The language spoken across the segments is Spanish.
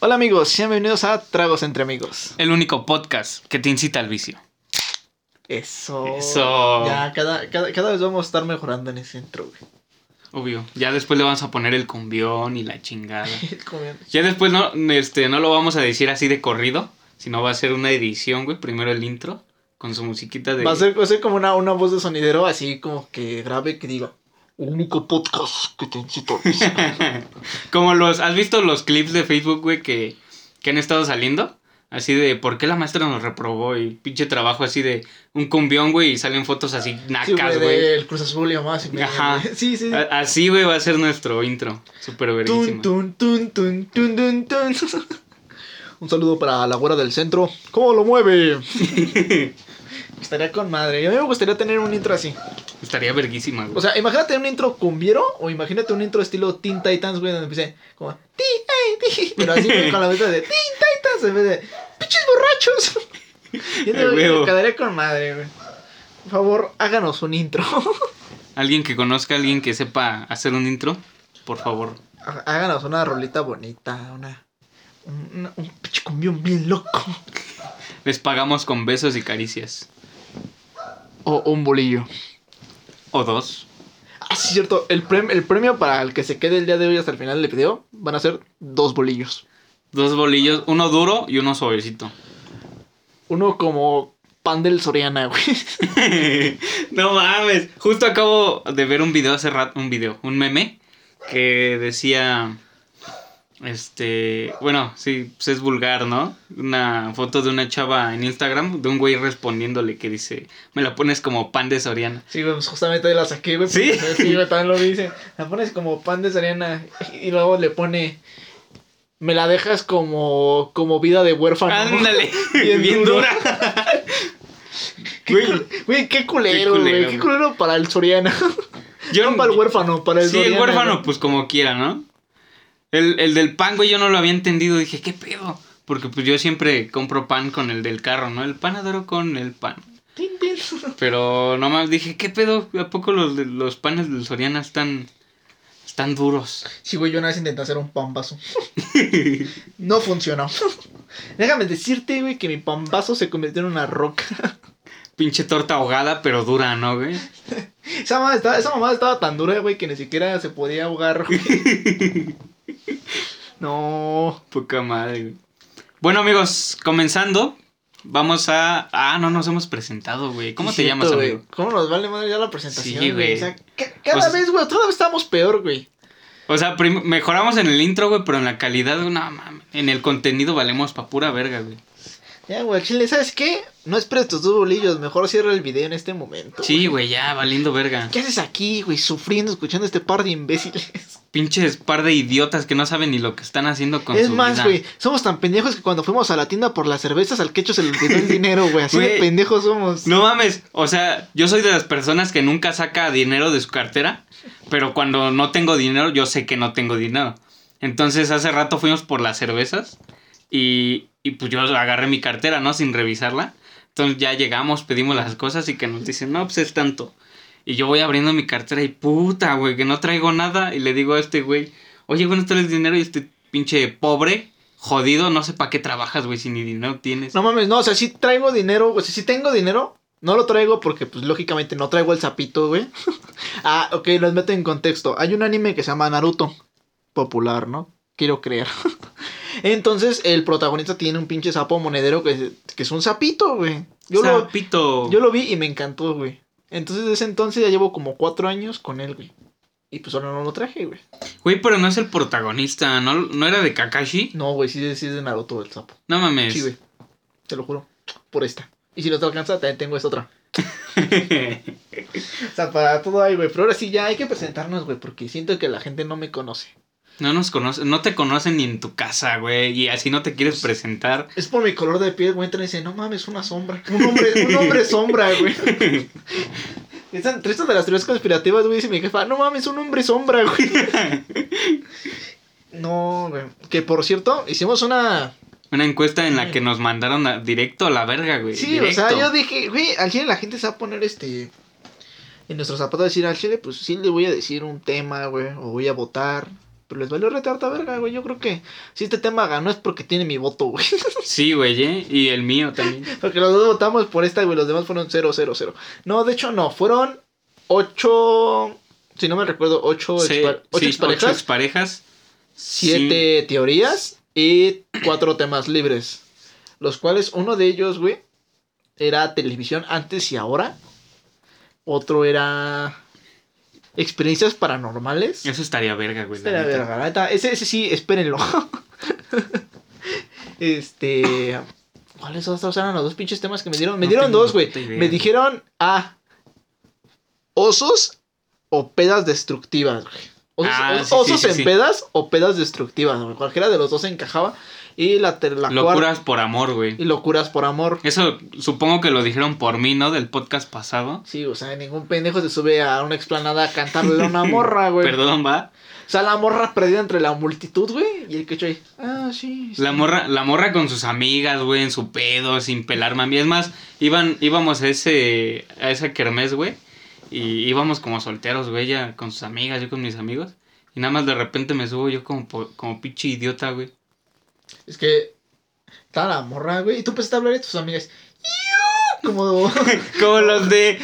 Hola amigos, sean bienvenidos a Tragos entre amigos. El único podcast que te incita al vicio. Eso. Ya, cada vez vamos a estar mejorando en ese intro, güey. Obvio, ya después le vamos a poner el cumbión y la chingada. El cumbión. Ya después no lo vamos a decir así de corrido, sino va a ser una edición, güey. Primero el intro, con su musiquita de... Va a ser como una voz de sonidero, así como que grave, que diga... El único podcast que te incito. Como los... ¿Has visto los clips de Facebook, güey, que han estado saliendo? Así de, ¿por qué la maestra nos reprobó? Y pinche trabajo así de un cumbión, güey, y salen fotos así nacas, güey. Sí, el Cruz Azul y más. Ajá. Sí. Así, güey, va a ser nuestro intro. Súper verguísima. Tun, tun. Un saludo para la güera del centro. ¿Cómo lo mueve? Estaría con madre. A mí me gustaría tener un intro así. Estaría verguísima, güey. O sea, imagínate un intro cumbiero o imagínate un intro estilo Teen Titans, güey, donde empecé como... Pero así, güey, con la letra de Teen Titans en vez de... ¡Pinches borrachos! Yo me quedaría con madre, güey. Por favor, háganos un intro. Alguien que conozca, alguien que sepa hacer un intro, por favor. Háganos una rolita bonita, un pinche cumbión bien loco. Les pagamos con besos y caricias. O un bolillo. O dos. Ah, sí, cierto. El premio para el que se quede el día de hoy hasta el final del video van a ser 2 bolillos. 2 bolillos. Uno duro y uno suavecito. Uno como pan del Soriana, güey. No mames. Justo acabo de ver un video hace rato. Un meme que decía... Bueno, sí, pues es vulgar, ¿no? Una foto de una chava en Instagram, de un güey respondiéndole que dice, me la pones como pan de Soriana. Sí, güey, pues justamente la saqué, güey. Sí, güey, sí, también lo dice. La pones como pan de Soriana y luego le pone, me la dejas como vida de huérfano. Ándale, bien dura. Güey, qué culero, güey. Qué culero para el Soriana. Yo no para el huérfano, para el Soriana. Sí, el huérfano, pues como quiera, ¿no? El del pan, güey, yo no lo había entendido. Dije, ¿qué pedo? Porque pues yo siempre compro pan con el del carro, ¿no? El panadero con el pan. Pero nomás dije, ¿qué pedo? ¿A poco los panes del Soriana están duros? Sí, güey, yo una vez intenté hacer un pambazo. No funcionó. Déjame decirte, güey, que mi pambazo se convirtió en una roca. Pinche torta ahogada, pero dura, ¿no, güey? Esa mamada estaba tan dura, güey, que ni siquiera se podía ahogar, güey. No, poca madre, güey. Bueno, amigos, comenzando, vamos a... Ah, no nos hemos presentado, güey. ¿Cómo te llamas, güey, amigo? ¿Cómo nos vale madre ya la presentación, sí, güey? O sea, cada vez, güey, cada vez estamos peor, güey. O sea, mejoramos en el intro, güey, pero en la calidad, no mames. En el contenido valemos pa' pura verga, güey. Ya, güey, chile, ¿sabes qué? No esperes tus 2 bolillos, mejor cierra el video en este momento. Sí, güey, ya, valiendo verga. ¿Qué haces aquí, güey, sufriendo, escuchando este par de imbéciles? Pinches par de idiotas que no saben ni lo que están haciendo con su vida. Es más, güey, somos tan pendejos que cuando fuimos a la tienda por las cervezas al quecho se le olvidó el dinero, güey, así de pendejos somos. No mames, o sea, yo soy de las personas que nunca saca dinero de su cartera, pero cuando no tengo dinero, yo sé que no tengo dinero. Entonces, hace rato fuimos por las cervezas y pues yo agarré mi cartera, ¿no? Sin revisarla. Entonces ya llegamos, pedimos las cosas y que nos dicen, no, pues es tanto. Y yo voy abriendo mi cartera y puta, güey, que no traigo nada. Y le digo a este güey, oye, güey, no traes dinero. Y este pinche pobre, jodido, no sé para qué trabajas, güey, si ni dinero tienes. No mames, no, o sea, sí traigo dinero, o sea, sí tengo dinero. No lo traigo porque, pues, lógicamente no traigo el zapito, güey. Ah, ok, los meto en contexto. Hay un anime que se llama Naruto. Popular, ¿no? Quiero creer. Entonces, el protagonista tiene un pinche sapo monedero que es un sapito, güey. Yo lo vi y me encantó, güey. Entonces, desde entonces ya llevo como 4 años con él, güey. Y pues ahora no lo traje, güey. Güey, pero no es el protagonista, ¿no era de Kakashi? No, güey, sí es de Naruto el sapo. No mames. Sí, güey. Te lo juro. Por esta. Y si no te alcanza, también tengo esta otra. O sea, para todo hay, güey. Pero ahora sí ya hay que presentarnos, güey, porque siento que la gente no me conoce. No nos conocen, no te conocen ni en tu casa, güey, y así no te quieres presentar. Es por mi color de piel, güey, entran y dicen, no mames, una sombra. Un hombre sombra, güey. Estas de las teorías conspirativas, güey, dice mi jefa, no mames, un hombre sombra, güey. No, güey, que por cierto, hicimos una encuesta en la que nos mandaron directo a la verga, güey. Sí, directo. O sea, yo dije, güey, al chile la gente se va a poner en nuestros zapatos a decir al chile, pues sí le voy a decir un tema, güey, o voy a votar. Pero les valió retarta verga, güey. Yo creo que si este tema ganó es porque tiene mi voto, güey. Sí, güey, ¿eh? Y el mío también. Porque los dos votamos por esta, güey. Los demás fueron 0-0-0. No, de hecho, no. Fueron 8... Si no me recuerdo, 8 exparejas. 7 teorías y 4 temas libres. Los cuales, uno de ellos, güey, era televisión antes y ahora. Otro era... experiencias paranormales. Eso estaría verga, güey. Estaría verga, neta. Ese sí, espérenlo. ¿Cuáles otros eran los dos pinches temas que me dieron? Me dieron dos, güey. Me dijeron, osos o pedas destructivas, güey. Osos en pedas o pedas destructivas, güey. Cualquiera de los dos encajaba. Y la locuras por amor, güey. Y locuras por amor. Eso supongo que lo dijeron por mí, ¿no? Del podcast pasado. Sí, o sea, ningún pendejo se sube a una explanada a cantarle a una morra, güey. Perdón, va. O sea, la morra perdida entre la multitud, güey. Y el quecho ahí, sí. La morra con sus amigas, güey, en su pedo, sin pelar, mami. Es más, íbamos a esa kermés, güey. Y íbamos como solteros, güey, ella con sus amigas, yo con mis amigos. Y nada más de repente me subo yo como pinche idiota, güey. Es que estaba la morra, güey. Y tú empezaste a hablar de tus amigas. Como los de...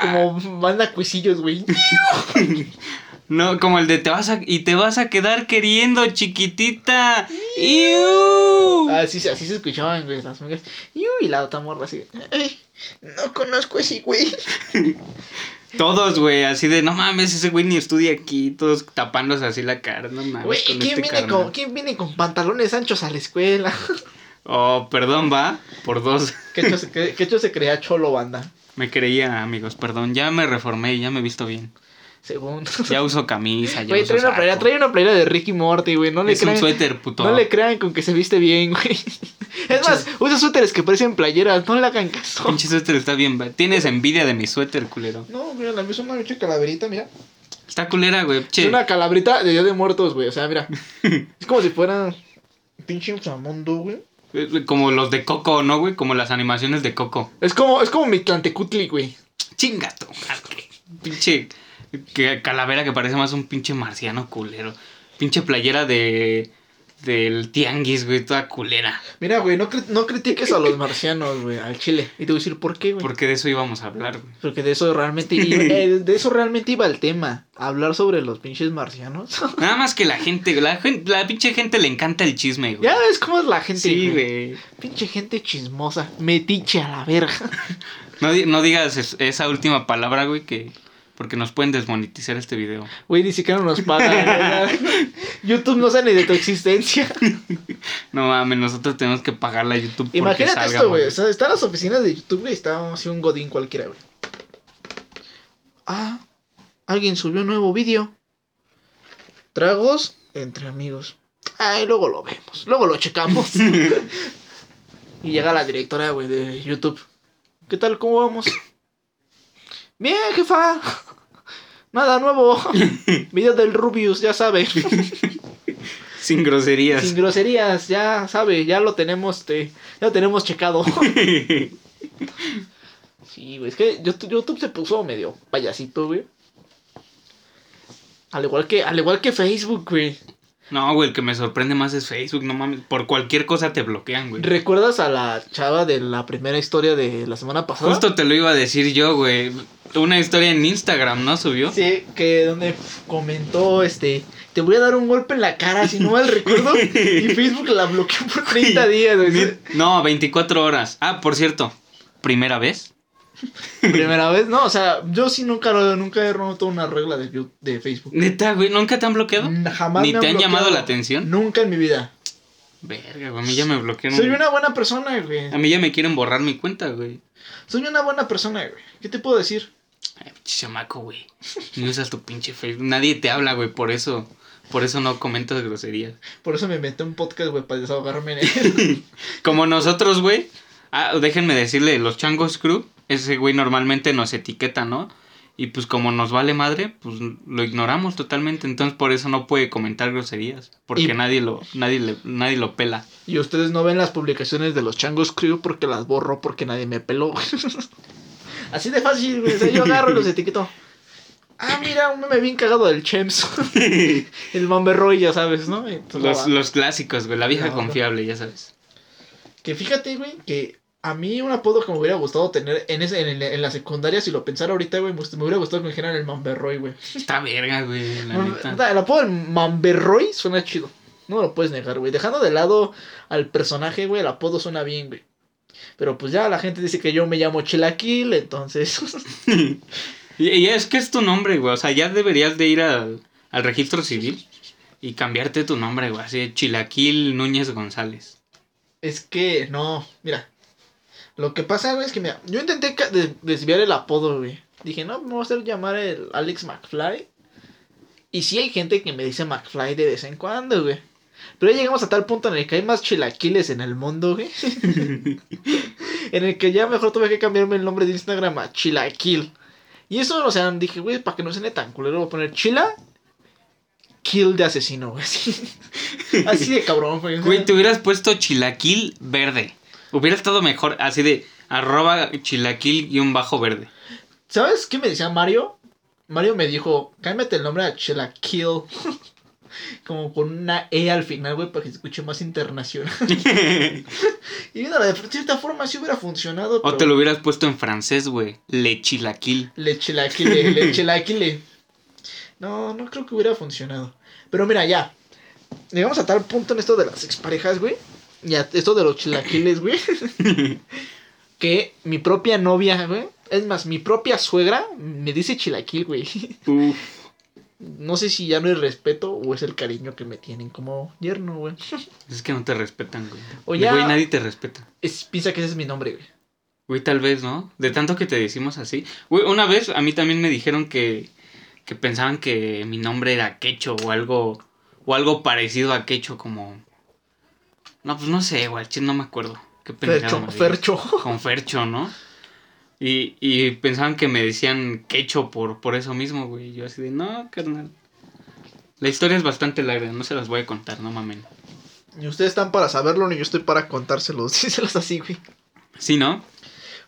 Como banda cuisillos, güey. No, como el de te vas a quedar queriendo, chiquitita. Así se escuchaban, güey, las amigas. Y la otra morra así. No conozco ese güey. Todos, güey, así de, no mames, ese güey ni estudia aquí, todos tapándose así la cara, no mames. Güey, ¿quién viene con pantalones anchos a la escuela? Oh, perdón, va, por dos. Quecho se creía cholo, banda. Me creía, amigos, perdón, ya me reformé y ya me he visto bien. Según. Ya uso camisa, ya wey, uso saco. Güey, trae una playera de Ricky Morty, güey, no le crean. Es un suéter, puto. No le crean con que se viste bien, güey. Es más, usa suéteres que parecen playeras, no le hagan caso. Pinche suéter está bien, tienes envidia de mi suéter, culero. No, mira, la mía es una pinche calaverita, mira. Está culera, güey, che. Es una calaverita de Día de Muertos, güey, o sea, mira. Es como si fuera pinche inframundo, güey. Como los de Coco, ¿no, güey? Como las animaciones de Coco. Es como Mictlantecutli, güey. Chingato, güey. Pinche calavera que parece más un pinche marciano culero. Pinche playera del tianguis, güey, toda culera. Mira, güey, no critiques a los marcianos, güey, al chile. Y te voy a decir por qué, güey. Porque de eso íbamos a hablar, güey. Porque de eso realmente iba el tema. Hablar sobre los pinches marcianos. Nada más que la pinche gente le encanta el chisme, güey. Ya ves cómo es la gente. Sí, güey. Pinche gente chismosa, metiche a la verga. No digas esa última palabra, güey, que... Porque nos pueden desmonetizar este video. Güey, ni siquiera nos pagan. YouTube no sabe ni de tu existencia. No mames, nosotros tenemos que pagarle a YouTube. Imagínate porque salga, esto, güey. O sea, están las oficinas de YouTube, güey. Está así un godín cualquiera, güey. Alguien subió un nuevo video. Tragos entre amigos. Luego lo vemos. Luego lo checamos. Y llega la directora, güey, de YouTube. ¿Qué tal? ¿Cómo vamos? Bien, jefa. Nada nuevo. Video del Rubius, ya sabe. Sin groserías. Sin groserías, ya sabe. Ya lo tenemos, ya lo tenemos checado. Sí, güey. Es que YouTube se puso medio payasito, güey. Al igual que Facebook, güey. No, güey, el que me sorprende más es Facebook, no mames. Por cualquier cosa te bloquean, güey. ¿Recuerdas a la chava de la primera historia de la semana pasada? Justo te lo iba a decir yo, güey. Una historia en Instagram, ¿no? Subió. Sí, que donde comentó, te voy a dar un golpe en la cara, si no mal recuerdo. Y Facebook la bloqueó por 30 días, güey. No, 24 horas. Por cierto, ¿primera vez? ¿Primera vez? No, o sea, yo sí nunca he roto una regla de Facebook. ¿Neta, güey? ¿Nunca te han bloqueado? Jamás. ¿Ni te han llamado la atención? Nunca en mi vida. Verga, güey, a mí ya me bloquearon. Soy una buena persona, güey. A mí ya me quieren borrar mi cuenta, güey. Soy una buena persona, güey. ¿Qué te puedo decir? Ay, pinche chamaco, güey. No usas tu pinche Facebook. Nadie te habla, güey, por eso. Por eso no comentas groserías. Por eso me inventé un podcast, güey, para desahogarme en él. Como nosotros, güey. Déjenme decirle, los Changos Crew. Ese güey normalmente nos etiqueta, ¿no? Y pues como nos vale madre, pues lo ignoramos totalmente. Entonces por eso no puede comentar groserías. Porque nadie lo pela. Y ustedes no ven las publicaciones de los Changos Crew porque las borro porque nadie me peló. Así de fácil, güey. O sea, yo agarro y los etiqueto. Ah, mira, un meme bien cagado del Chems. El Mamberroy, ya sabes, ¿no? Los clásicos, güey. La vieja confiable, ya sabes. Que fíjate, güey, que a mí un apodo que me hubiera gustado tener en la secundaria, si lo pensara ahorita, güey, me hubiera gustado que me dijeran el Mamberroy, güey. Está verga, güey, la neta. El apodo del Mamberroy suena chido. No me lo puedes negar, güey. Dejando de lado al personaje, güey, el apodo suena bien, güey. Pero pues ya la gente dice que yo me llamo Chilaquil, entonces... Y es que es tu nombre, güey. O sea, ya deberías de ir al registro civil y cambiarte tu nombre, güey. Así, Chilaquil Núñez González. Es que, no, mira. Lo que pasa, güey, es que, mira, yo intenté desviar el apodo, güey. Dije, no, me voy a hacer llamar el Alex McFly. Y sí hay gente que me dice McFly de vez en cuando, güey. Pero ya llegamos a tal punto en el que hay más chilaquiles en el mundo, güey. En el que ya mejor tuve que cambiarme el nombre de Instagram a Chilaquil. Y eso, o sea, dije, güey, para que no suene tan culero, voy a poner Chila Kill de asesino, güey. Así de cabrón, güey. Güey, te hubieras puesto Chilaquil Verde. Hubiera estado mejor, así de @chilaquil_verde. ¿Sabes qué me decía Mario? Mario me dijo, cámbiate el nombre a Chilaquil. Como con una E al final, güey, para que se escuche más internacional. Y mira, de cierta forma sí hubiera funcionado. O pero... te lo hubieras puesto en francés, güey. Le chilaquil. Le chilaquile, le chilaquile. No creo que hubiera funcionado. Pero mira, ya. Llegamos a tal punto en esto de las exparejas, güey. Ya, esto de los chilaquiles, güey. Que mi propia novia, güey. Es más, mi propia suegra me dice chilaquil, güey. Uf. No sé si ya no es respeto o es el cariño que me tienen como yerno, güey. Es que no te respetan, güey. O ya... Güey, nadie te respeta. Piensa que ese es mi nombre, güey. Güey, tal vez, ¿no? De tanto que te decimos así. Güey, una vez a mí también me dijeron que pensaban que mi nombre era Quecho o algo parecido a Quecho, como... No, pues no sé, güey, no me acuerdo. ¿Qué pensaron? Fercho. Con Fercho, ¿no? Y pensaban que me decían Quecho por eso mismo, güey. Yo así de, no, carnal. La historia es bastante larga, no se las voy a contar, no mamen. Ni ustedes están para saberlo, ni yo estoy para contárselos. Díselos así, güey. ¿Sí, no?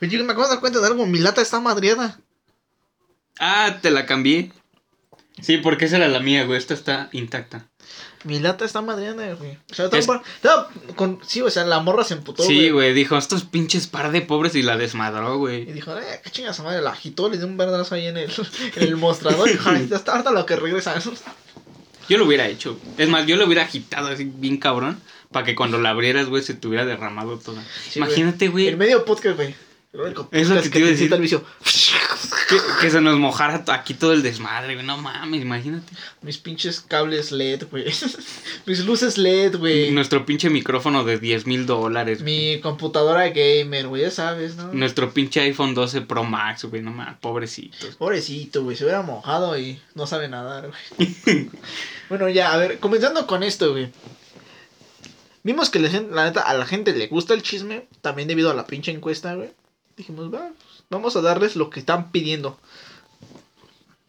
Oye, me acabo de dar cuenta de algo, mi lata está madreada. Ah, te la cambié. Sí, porque esa era la mía, güey, esta está intacta. Mi lata está madreada, güey. O sea, sí, o sea, la morra se emputó, güey. Sí, güey, dijo, estos pinches par de pobres, y la desmadró, güey. Y dijo, qué chingas, madre, la agitó, le dio un verdazo ahí en el mostrador. Y dijo, ya está harta lo que regresa. Yo lo hubiera hecho. Es más, yo lo hubiera agitado así bien cabrón, para que cuando la abrieras, güey, se te hubiera derramado toda. Sí, imagínate, güey. El medio podcast, güey. El único podcast. Es lo que te iba a decir. El vicio. Que se nos mojara aquí todo el desmadre, güey. No mames, imagínate. Mis pinches cables LED, güey. Mis luces LED, güey. Nuestro pinche micrófono de $10,000. Mi computadora gamer, güey, ya sabes, ¿no? Nuestro pinche iPhone 12 Pro Max, güey. No mames, pobrecito, güey. Se hubiera mojado y no sabe nadar, güey. Bueno, ya, a ver, comenzando con esto, güey. Vimos que la neta a la gente le gusta el chisme. También debido a la pinche encuesta, güey. Dijimos, vamos a darles lo que están pidiendo.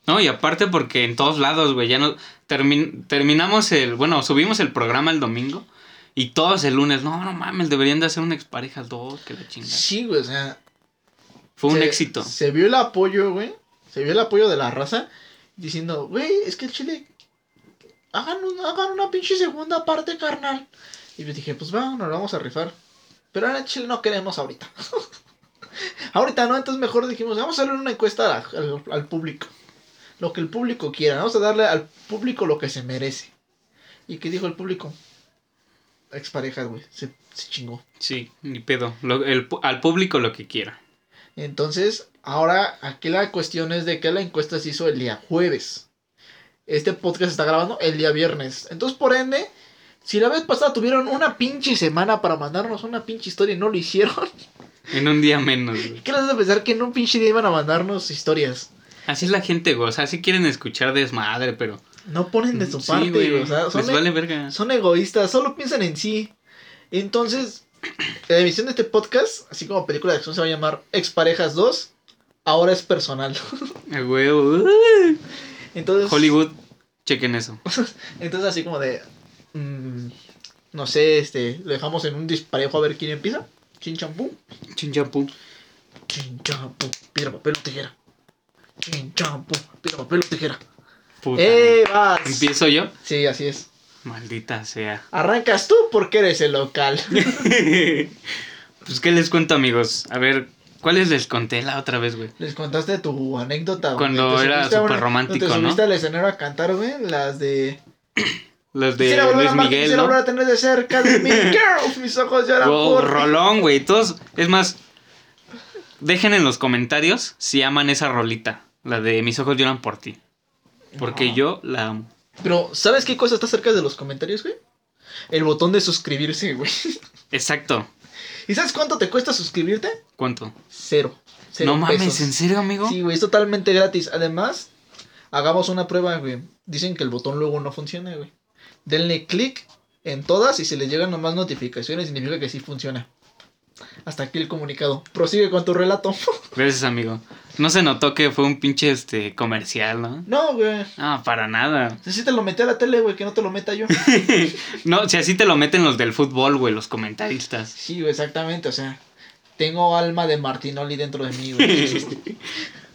No, y aparte porque en todos lados, güey, ya no... terminamos el... Bueno, subimos el programa el domingo y todos el lunes. No mames, deberían de hacer una expareja 2, que la chingada. Sí, güey, o sea... Fue un éxito. Se vio el apoyo, güey. Se vio el apoyo de la raza diciendo, güey, es que el chile... Hagan una pinche segunda parte, carnal. Y yo dije, pues nos lo vamos a rifar. Pero ahora el chile no queremos ahorita. Ahorita no, entonces mejor dijimos, vamos a darle una encuesta al público. Lo que el público quiera, vamos a darle al público lo que se merece. ¿Y qué dijo el público? Exparejas, güey, se chingó. Sí, ni pedo, al público lo que quiera. Entonces, ahora aquí la cuestión es de que la encuesta se hizo el día jueves. Este podcast se está grabando el día viernes. Entonces, por ende, si la vez pasada tuvieron una pinche semana para mandarnos una pinche historia y no lo hicieron... En un día menos, güey. ¿Qué les hace pensar que en un pinche día iban a mandarnos historias? Así es la gente, güey. O sea, sí quieren escuchar desmadre, pero... No ponen de su parte, güey. O sea, les vale verga. Son egoístas, solo piensan en sí. Entonces, la emisión de este podcast, así como película de acción, se va a llamar Exparejas 2. Ahora es personal. A huevo. Entonces... Hollywood, chequen eso. Entonces, así como de... no sé, lo dejamos en un disparejo a ver quién empieza. Chinchampú. Chinchampú. Pirba, papel o tijera. Champo, pero papel o tijera. Puta. Vas. ¿Empiezo yo? Sí, así es. Maldita sea. Arrancas tú porque eres el local. Pues, ¿qué les cuento, amigos? A ver, ¿cuáles les conté la otra vez, güey? Les contaste tu anécdota. Cuando era súper romántico, ¿no? Te subiste al escenario a cantar, güey, las de... Las de Luis Miguel, ¿no? Quisiera volver a tener de cerca de mi girl. Mis ojos lloran por rolón, güey. Todos, es más, dejen en los comentarios si aman esa rolita. La de Mis ojos lloran por ti. Porque yo la amo. Pero, ¿sabes qué cosa está cerca de los comentarios, güey? El botón de suscribirse, güey. Exacto. ¿Y sabes cuánto te cuesta suscribirte? ¿Cuánto? Cero. No pesos. Mames, ¿en serio, amigo? Sí, güey, es totalmente gratis. Además, hagamos una prueba, güey. Dicen que el botón luego no funciona, güey. Denle clic en todas y si les llegan nomás notificaciones, significa que sí funciona. Hasta aquí el comunicado. Prosigue con tu relato. Gracias, amigo. No se notó que fue un pinche comercial, ¿no? No, güey. Ah, para nada. Si así te lo metí a la tele, güey, que no te lo meta yo. No, si así te lo meten los del fútbol, güey, los comentaristas. Sí, güey, exactamente, o sea, tengo alma de Martinoli dentro de mí, güey.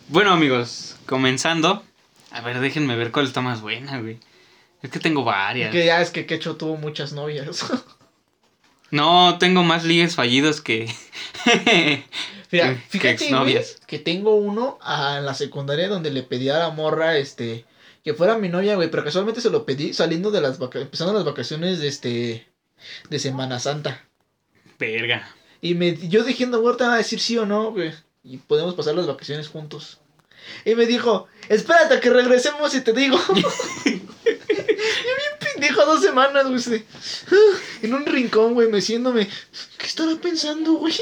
Bueno, amigos, comenzando. A ver, déjenme ver cuál está más buena, güey. Es que tengo varias. Que ya es que Quecho tuvo muchas novias. No, tengo más ligues fallidos que... Mira, fíjate, güey, que tengo uno en la secundaria donde le pedí a la morra, que fuera mi novia, güey, pero casualmente se lo pedí saliendo de las vacaciones, empezando las vacaciones de Semana Santa. Verga. Y yo dije, no, güey, te van a decir sí o no, güey, y podemos pasar las vacaciones juntos. Y me dijo, espérate a que regresemos y te digo... Dijo 2 semanas, güey. En un rincón, güey, meciéndome. ¿Qué estará pensando, güey?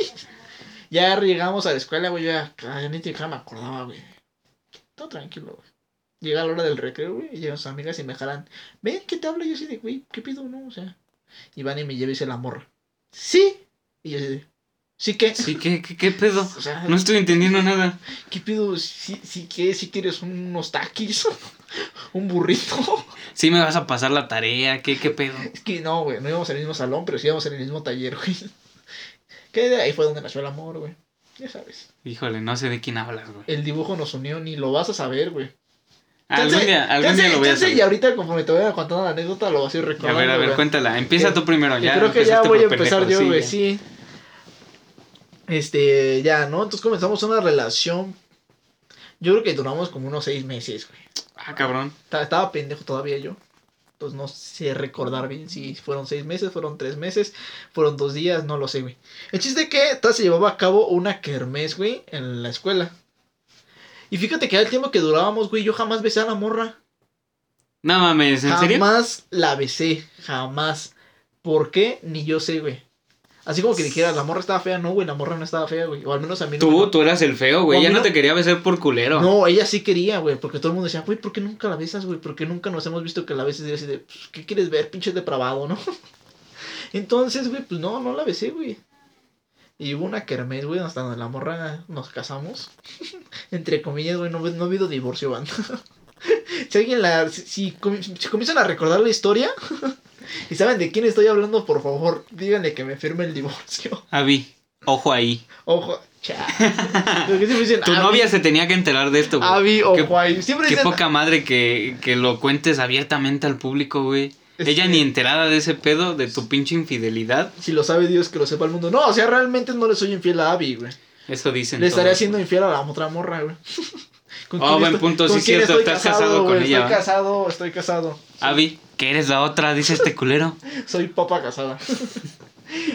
Ya llegamos a la escuela, güey. Ya ni siquiera me acordaba, güey. Todo tranquilo, güey. Llega la hora del recreo, güey. Y llegan sus amigas y me jalan. Ven, ¿qué te hablo? Y yo así de, güey, ¿qué pido? No, o sea. Y van y me lleva y se la morra. ¿Sí? Y yo así de, ¿sí qué? ¿Sí qué? ¿Qué pedo? O sea, no estoy entendiendo nada. ¿Qué pedo? ¿Sí qué? ¿Sí quieres unos taquis? ¿Un burrito? ¿Sí me vas a pasar la tarea? ¿Qué pedo? Es que no, güey. No íbamos al mismo salón, pero sí íbamos en el mismo taller, güey. Que ahí fue donde nació el amor, güey. Ya sabes. Híjole, no sé de quién hablas, güey. El dibujo nos unió, ni lo vas a saber, güey. Algún día lo voy a saber. Y ahorita, conforme te voy a contar la anécdota, lo vas a ir recordando. A ver, cuéntala. Empieza tú primero. Ya, creo que ya voy a empezar yo, güey. Sí. Ya, ¿no? Entonces comenzamos una relación. Yo creo que duramos como unos 6 meses, güey. Ah, cabrón. Estaba pendejo todavía yo. Entonces no sé recordar bien si fueron 6 meses, fueron 3 meses, fueron 2 días, no lo sé, güey. El chiste es que se llevaba a cabo una kermés, güey, en la escuela. Y fíjate que al tiempo que durábamos, güey, yo jamás besé a la morra. No mames, ¿en serio? Jamás la besé, jamás. ¿Por qué? Ni yo sé, güey. Así como que dijeras, la morra estaba fea, no, güey, la morra no estaba fea, güey. O al menos a mí no. Tú eras el feo, güey. Ella no te quería besar por culero. No, ella sí quería, güey. Porque todo el mundo decía, güey, ¿por qué nunca la besas, güey? ¿Por qué nunca nos hemos visto que la besas? Y así de, pues, ¿qué quieres ver, pinche depravado, no? Entonces, güey, pues no la besé, güey. Y hubo una kermés, güey, hasta donde la morra nos casamos. Entre comillas, güey, no ha habido divorcio, banda. Si alguien si comienzan a recordar la historia. ¿Y saben de quién estoy hablando? Por favor, díganle que me firme el divorcio. Abi, ojo ahí. Ojo, cha. Dicen, tu novia se tenía que enterar de esto, güey. Abi, ojo ahí. Siempre qué dicen... poca madre que lo cuentes abiertamente al público, güey. Ella ni enterada de ese pedo, de tu pinche infidelidad. Si lo sabe Dios, que lo sepa el mundo. No, o sea, realmente no le soy infiel a Abi, güey. Eso dicen. Le estaré haciendo infiel a la otra morra, güey. Buen punto, sí es cierto, estás casado con ella. Estoy casado. Abi, que eres la otra, dice este culero. Soy papa casada.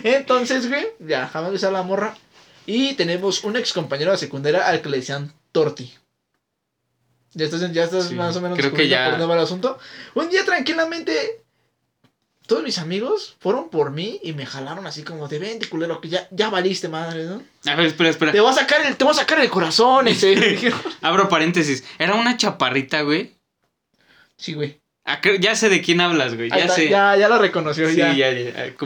Entonces, güey, ya, jamás besé a la morra. Y tenemos un ex compañero de secundaria al que le decían Torti. Ya estás sí, más o menos descubriendo por dónde va el asunto. Un día, tranquilamente, todos mis amigos fueron por mí y me jalaron así como de, vente, culero, que ya valiste, madre, ¿no? A ver, espera. Te voy a sacar el corazón ese. Abro paréntesis. Era una chaparrita, güey. Sí, güey. Ya sé de quién hablas, güey. Ya la reconoció. Sí, ya.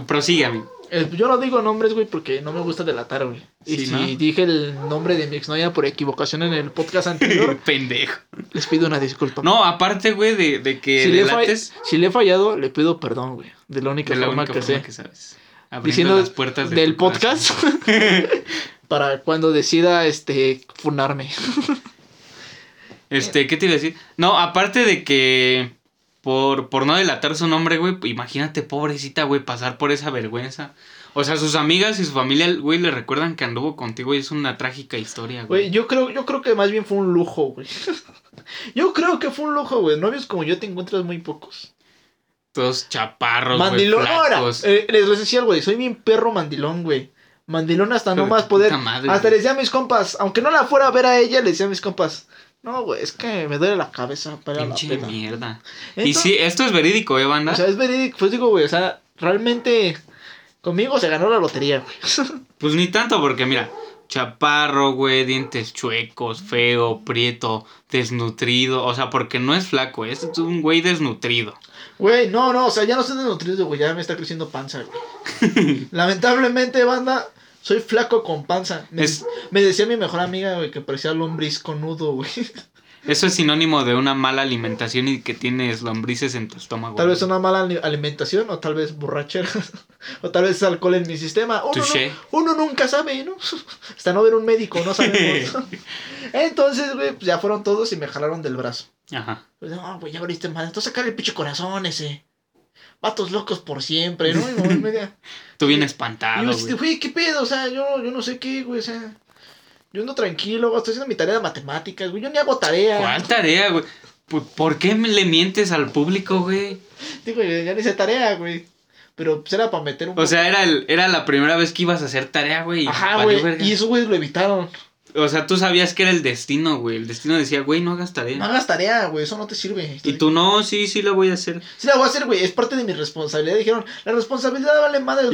Prosigue, amigo. Yo no digo nombres, güey, porque no me gusta delatar, güey. Y si ¿no? Dije el nombre de mi exnovia por equivocación en el podcast anterior... Pendejo. Les pido una disculpa. No, aparte, güey, de que si delates... Si le he fallado, le pido perdón, güey. De la única forma que sabes. Abriendo diciendo las puertas del podcast. Para cuando decida, funarme. ¿Qué te iba a decir? No, aparte de que por no delatar su nombre, güey, imagínate, pobrecita, güey, pasar por esa vergüenza. O sea, sus amigas y su familia, güey, le recuerdan que anduvo contigo y es una trágica historia, güey. Güey, yo creo que más bien fue un lujo, güey. Yo creo que fue un lujo, güey. Novios como yo te encuentras muy pocos. Todos chaparros, güey. Mandilón, ahora. Les decía algo, güey. Soy bien perro mandilón, güey. Mandilón hasta no más poder. Madre, hasta les decía a mis compas, aunque no la fuera a ver a ella, les decía a mis compas. No, güey, es que me duele la cabeza. Pinche mierda. Y sí, esto es verídico, banda. O sea, es verídico. Pues digo, güey, o sea, realmente... Conmigo se ganó la lotería, güey. Pues ni tanto, porque mira, chaparro, güey, dientes chuecos, feo, prieto, desnutrido. O sea, porque no es flaco, es un güey desnutrido. Güey, no, o sea, ya no soy desnutrido, güey, ya me está creciendo panza, güey. Lamentablemente, banda, soy flaco con panza. Me decía mi mejor amiga, güey, que parecía lombriz conudo, güey. Eso es sinónimo de una mala alimentación y que tienes lombrices en tu estómago. Tal vez una mala alimentación o tal vez borrachera o tal vez alcohol en mi sistema. Uno nunca sabe, ¿no? Hasta no ver un médico, no sabemos. Entonces, güey, pues ya fueron todos y me jalaron del brazo. Ajá. Pues, no, güey, ya abriste mal. Entonces sacar el pinche corazón ese. Vatos locos por siempre, ¿no? Y me voy media. Tú bien espantado, güey. Güey, ¿qué pedo? O sea, yo no sé qué, güey, o sea... Yo ando tranquilo, güey, estoy haciendo mi tarea de matemáticas, güey, yo ni hago tarea. ¿Cuál tarea, güey? ¿Por qué le mientes al público, güey? Digo, ya no hice tarea, güey. Pero pues era para meter un... O sea, era la primera vez que ibas a hacer tarea, güey. Ajá, güey, y eso, güey, lo evitaron. O sea, tú sabías que era el destino, güey. El destino decía, güey, no hagas tarea. No hagas tarea, güey, eso no te sirve. Y tú, no, sí la voy a hacer. Sí la voy a hacer, güey, es parte de mi responsabilidad. Dijeron, la responsabilidad vale madre.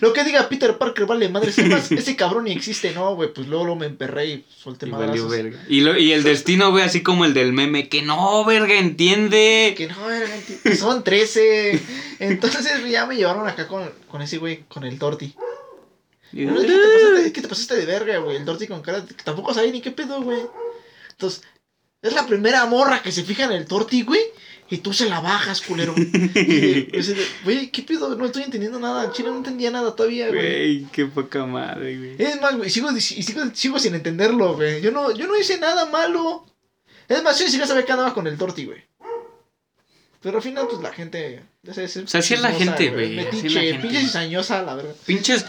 Lo que diga Peter Parker vale madre. Ese cabrón ni existe, no, güey. Pues luego me emperré y solté madrazos. Y el destino, güey, así como el del meme. Que no, verga, entiende. Que no, verga, entiende. Son 13. Entonces, güey, ya me llevaron acá con ese güey, con el Dorty. ¿Qué te pasaste de verga, güey? El Dorty con cara de... Tampoco sabía ni qué pedo, güey. Entonces, es la primera morra que se fija en el Dorty, güey. Y tú se la bajas, culero. Güey, ¿qué pedo? No estoy entendiendo nada. Chile no entendía nada todavía, güey. Güey, qué poca madre, güey. Es más, güey, sigo sin entenderlo, güey. Yo no hice nada malo. Es más, yo ni siquiera sabía que andaba con el Dorty, güey. Pero al final, pues la gente... O sea, así es la gente, güey. Metiche, pinche cizañosa, la verdad. Pinches,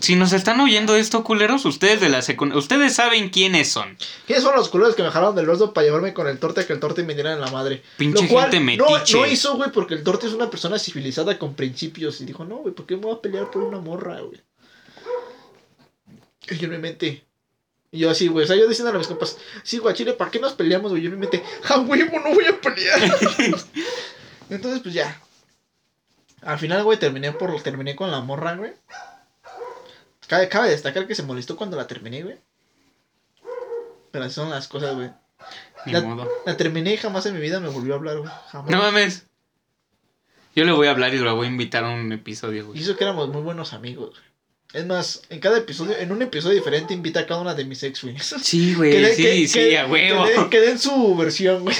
si nos están oyendo esto, culeros, ustedes de la secundaria, ustedes saben quiénes son. ¿Quiénes son los culeros que me jalaron del brazo para llevarme con el Dorty, que el Dorty me dieran la madre? Pinche gente metiche. No hizo, güey, porque el Dorty es una persona civilizada con principios. Y dijo, no, güey, ¿por qué me voy a pelear por una morra, güey? Y yo me metí. Y yo así, güey, o sea, yo diciéndole a mis compas, sí, güey, chile, ¿para qué nos peleamos, güey? Yo me metí, ja, güey, no voy a pelear. Entonces, pues ya. Al final, güey, terminé con la morra, güey. Cabe destacar que se molestó cuando la terminé, güey. Pero así son las cosas, güey. La terminé y jamás en mi vida me volvió a hablar, güey. Jamás. No mames. Yo le voy a hablar y lo voy a invitar a un episodio, güey. Y eso que éramos muy buenos amigos, güey. Es más, en un episodio diferente invita a cada una de mis ex, güey. Sí, güey, a huevo. Que den su versión, güey.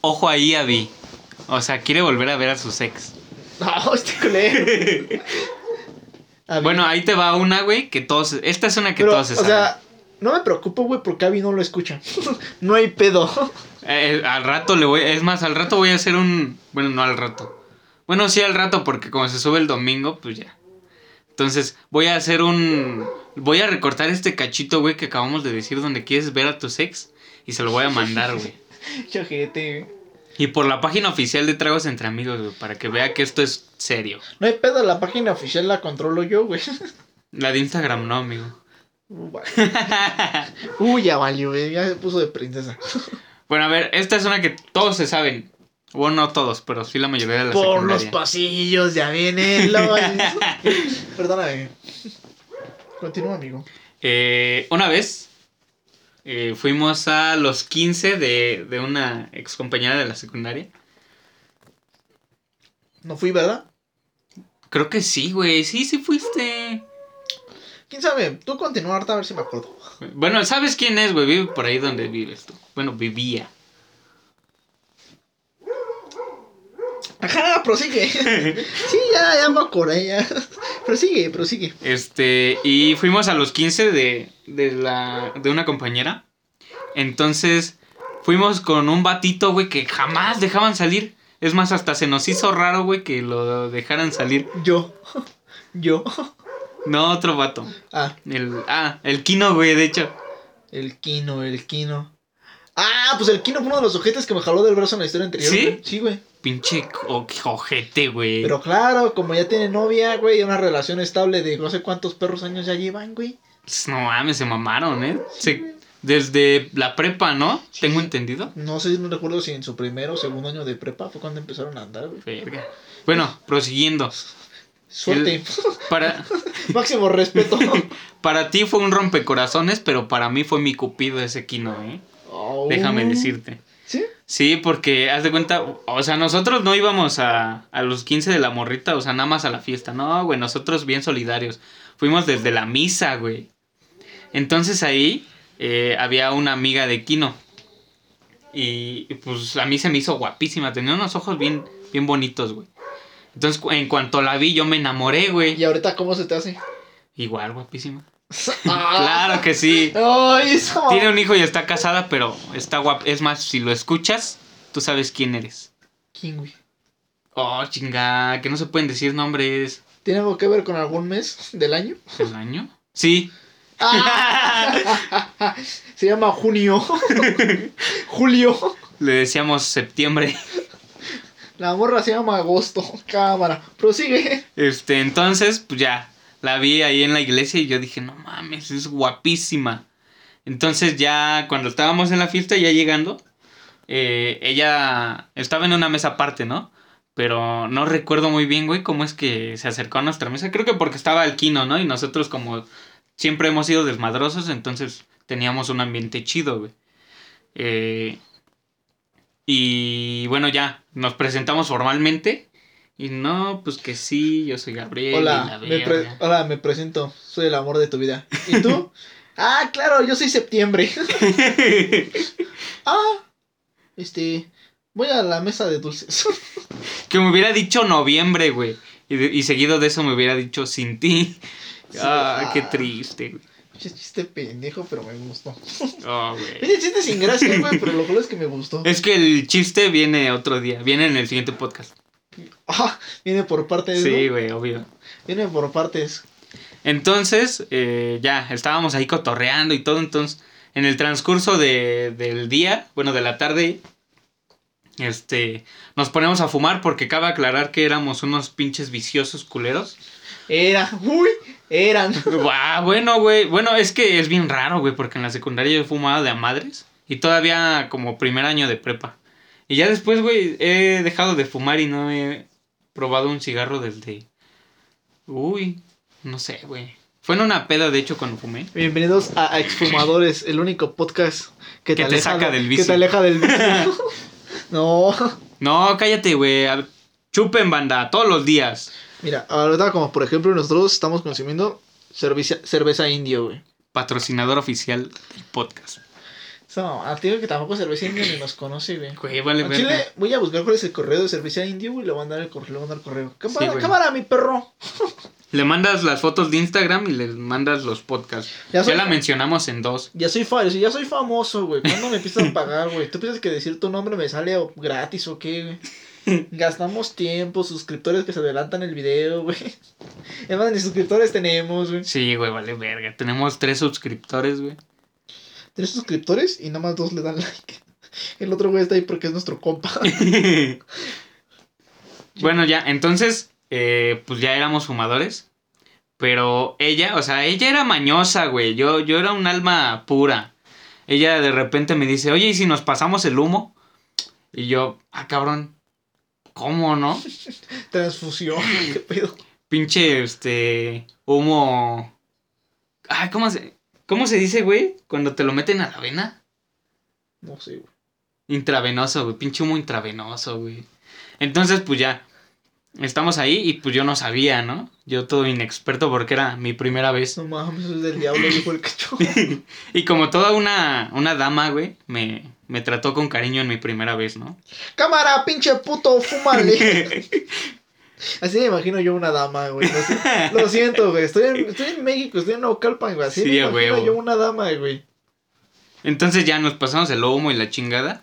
Ojo ahí, Abby. O sea, quiere volver a ver a sus ex. No, este culero. Bueno, ahí te va una, güey, que todos... Esta es una que todos se saben. O sea, no me preocupo, güey, porque Abby no lo escucha. No hay pedo. Al rato le voy... Es más, al rato voy a hacer un... Bueno, no al rato. Bueno, sí al rato, porque como se sube el domingo, pues ya. Entonces, voy a hacer un... Voy a recortar este cachito, güey, que acabamos de decir donde quieres ver a tus ex. Y se lo voy a mandar, güey. Chojete, güey. Y por la página oficial de Tragos entre Amigos, güey, para que vea que esto es serio. No hay pedo, la página oficial la controlo yo, güey. La de Instagram no, amigo. Vale. Uy, ya valió, güey, ya se puso de princesa. Bueno, a ver, esta es una que todos se saben. Bueno, no todos, pero sí la mayoría de las secundaria. Por los pasillos, ya viene el LOL. Perdóname. Continúa, amigo. Una vez... fuimos a los 15 de una ex compañera de la secundaria. ¿No fui, verdad? Creo que sí, güey. Sí fuiste. ¿Quién sabe? Tú continúa ahorita a ver si me acuerdo. Bueno, ¿sabes quién es, güey? Vive por ahí donde vives tú. Bueno, vivía. Ajá, prosigue. Sí, ya me acordé, ya. Prosigue. Y fuimos a los 15 de una compañera. Entonces, Fuimos con un batito, güey, que jamás dejaban salir. Es más, hasta se nos hizo raro, güey, que lo dejaran salir. Yo. No, otro vato. El Kino, güey, de hecho. El Kino. Ah, pues el Kino fue uno de los ojetes que me jaló del brazo en la historia anterior. ¿Sí? Güey. Sí, güey. Pinche ojete, güey. Pero claro, como ya tiene novia, güey, y una relación estable de no sé cuántos perros años ya llevan, güey. No mames, se mamaron, ¿eh? Sí, desde la prepa, ¿no? Sí. Tengo entendido. No sé, no recuerdo si en su primero o segundo año de prepa fue cuando empezaron a andar, güey. Verga. Bueno, prosiguiendo. Suerte. Máximo respeto. Para ti fue un rompecorazones, pero para mí fue mi cupido ese Kino, ¿eh? Oh. Déjame decirte. ¿Sí? Sí, porque haz de cuenta, o sea, nosotros no íbamos a los 15 de la morrita, o sea, nada más a la fiesta. No, güey, nosotros bien solidarios. Fuimos desde la misa, güey. Entonces ahí había una amiga de Kino. Y pues a mí se me hizo guapísima. Tenía unos ojos bien bonitos, güey. Entonces en cuanto la vi yo me enamoré, güey. ¿Y ahorita cómo se te hace? Igual, guapísima. Claro que sí. Tiene un hijo y está casada, pero está guapa. Es más, si lo escuchas, tú sabes quién eres. ¿Quién, güey? Oh, chinga, que no se pueden decir nombres. ¿Tiene algo que ver con algún mes del año? ¿Del año? Sí. Se llama Junio. Julio. Le decíamos septiembre. La morra se llama Agosto. Cámara. Prosigue. Entonces, pues ya. La vi ahí en la iglesia y yo dije, no mames, es guapísima. Entonces ya cuando estábamos en la fiesta, ya llegando, ella estaba en una mesa aparte, ¿no? Pero no recuerdo muy bien, güey, cómo es que se acercó a nuestra mesa. Creo que porque estaba el Kino, ¿no? Y nosotros como siempre hemos sido desmadrosos, entonces teníamos un ambiente chido, güey. Y bueno, ya nos presentamos formalmente. Y no, pues que sí, yo soy Gabriel. Hola, me presento, soy el amor de tu vida. ¿Y tú? Ah, claro, yo soy septiembre. Voy a la mesa de dulces. Que me hubiera dicho noviembre, güey. Y seguido de eso me hubiera dicho sin ti. Sí, qué triste, güey. Chiste pendejo, pero me gustó. Oh, güey. Chiste sin gracia, güey, pero lo cual es que me gustó. Es que el chiste viene otro día, viene en el siguiente podcast. Viene por partes. Sí, güey, ¿no? Obvio. Viene por partes. Entonces, ya, estábamos ahí cotorreando y todo. Entonces, en el transcurso del día, bueno, de la tarde, nos ponemos a fumar porque cabe aclarar que éramos unos pinches viciosos culeros. Eran. Bueno, güey. Bueno, es que es bien raro, güey, porque en la secundaria yo fumaba de a madres y todavía como primer año de prepa. Y ya después, güey, he dejado de fumar y no he probado un cigarro desde... Uy, no sé, güey. Fue en una peda, de hecho, cuando fumé. Bienvenidos a Exfumadores, el único podcast que te saca del vicio. Que te aleja del vicio. No, cállate, güey. Chupen, banda, todos los días. Mira, ahorita como por ejemplo nosotros estamos consumiendo cerveza india, güey. Patrocinador oficial del podcast. No, a ti que tampoco Cerveza India ni nos conoce, güey. Güey, vale, verga. Chile, voy a buscar cuál es el correo de Cerveza India, güey, le voy a mandar el correo. Cámara, sí, cámara, mi perro. Le mandas las fotos de Instagram y le mandas los podcasts. Ya la mencionamos en 2. Ya soy famoso, güey. ¿Cuándo me empiezas a pagar, güey? ¿Tú piensas que decir tu nombre me sale gratis o qué, güey? Gastamos tiempo, suscriptores que se adelantan el video, güey. Es más, ni suscriptores tenemos, güey. Sí, güey, vale, verga. Tenemos 3 suscriptores, güey. 3 suscriptores y nada más 2 le dan like. El otro güey está ahí porque es nuestro compa. Bueno, ya, entonces, pues ya éramos fumadores. Pero ella, o sea, ella era mañosa, güey. Yo era un alma pura. Ella de repente me dice, oye, ¿y si nos pasamos el humo? Y yo, cabrón, ¿cómo, no? Transfusión, qué pedo. Pinche, humo... ¿Cómo se dice, güey? Cuando te lo meten a la vena. No sé, güey. Intravenoso, güey. Pinche humo intravenoso, güey. Entonces, pues ya. Estamos ahí y pues yo no sabía, ¿no? Yo todo inexperto porque era mi primera vez. No mames, es del diablo, dijo el cacho. Y como toda una dama, güey, me trató con cariño en mi primera vez, ¿no? Cámara, pinche puto, fúmale. Así me imagino yo una dama, güey. Lo siento, güey. Estoy en México, estoy en Naucalpan, güey. Así me imagino yo una dama, güey. Entonces ya nos pasamos el humo y la chingada.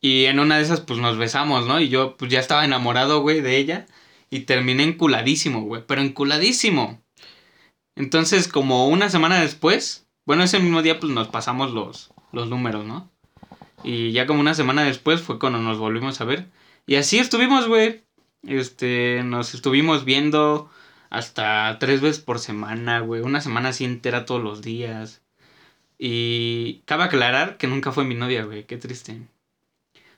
Y en una de esas, pues, nos besamos, ¿no? Y yo, pues, ya estaba enamorado, güey, de ella. Y terminé enculadísimo, güey. Pero enculadísimo. Entonces, como una semana después... Bueno, ese mismo día, pues, nos pasamos los números, ¿no? Y ya como una semana después fue cuando nos volvimos a ver. Y así estuvimos, güey. Nos estuvimos viendo hasta 3 veces por semana, güey. Una semana así entera todos los días. Y cabe aclarar que nunca fue mi novia, güey. Qué triste.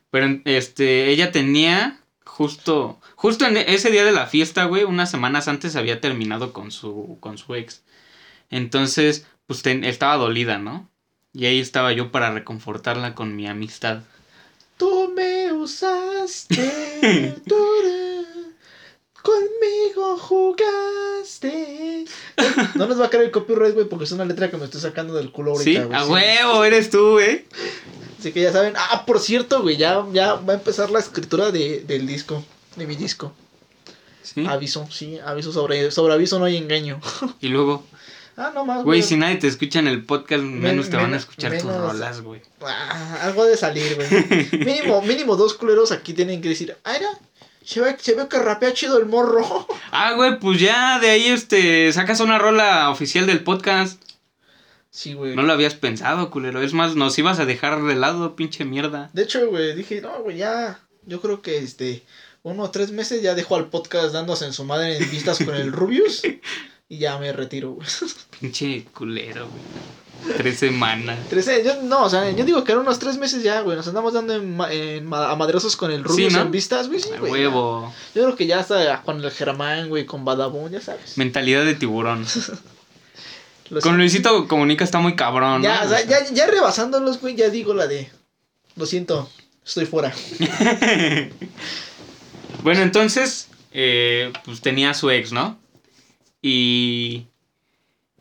Pero, ella tenía justo en ese día de la fiesta, güey, unas semanas antes había terminado con su ex. Entonces, pues, estaba dolida, ¿no? Y ahí estaba yo para reconfortarla con mi amistad. Tú me usaste, conmigo jugaste. No nos va a caer el copyright, güey, porque es una letra que me estoy sacando del culo ahorita. Sí, güey, a huevo, eres tú, güey. Así que ya saben. Ah, por cierto, güey, ya va a empezar la escritura del disco, de mi disco. ¿Sí? Aviso, sí, aviso sobre aviso, no hay engaño. Y luego... Ah, no más, güey. Güey, si nadie te escucha en el podcast, menos te van a escuchar tus rolas, güey. Ah, algo de salir, güey. mínimo 2 culeros aquí tienen que decir, ah, era... Se ve que rapea chido el morro. Ah, güey, pues ya de ahí sacas una rola oficial del podcast. Sí, güey. No lo habías pensado, culero. Es más, nos ibas a dejar de lado, pinche mierda. De hecho, güey, dije, no, güey, ya. Yo creo que 1 o 3 meses ya dejo al podcast dándose en su madre en vistas con el Rubius. Y ya me retiro, güey. Pinche culero, güey. 3 semanas. 3 semanas. No, o sea, yo digo que eran unos 3 meses ya, güey. Nos andamos dando a madrazos con el Rubius, ¿sí, no? En vistas, güey. Sí, güey, huevo. Ya. Yo creo que ya hasta con el Germán, güey, con Badabun, ya sabes. Mentalidad de tiburón. Con Luisito Comunica está muy cabrón, ya, ¿no? O sea, ya rebasándolos, güey, ya digo la de... Lo siento, estoy fuera. Bueno, entonces, pues tenía a su ex, ¿no? Y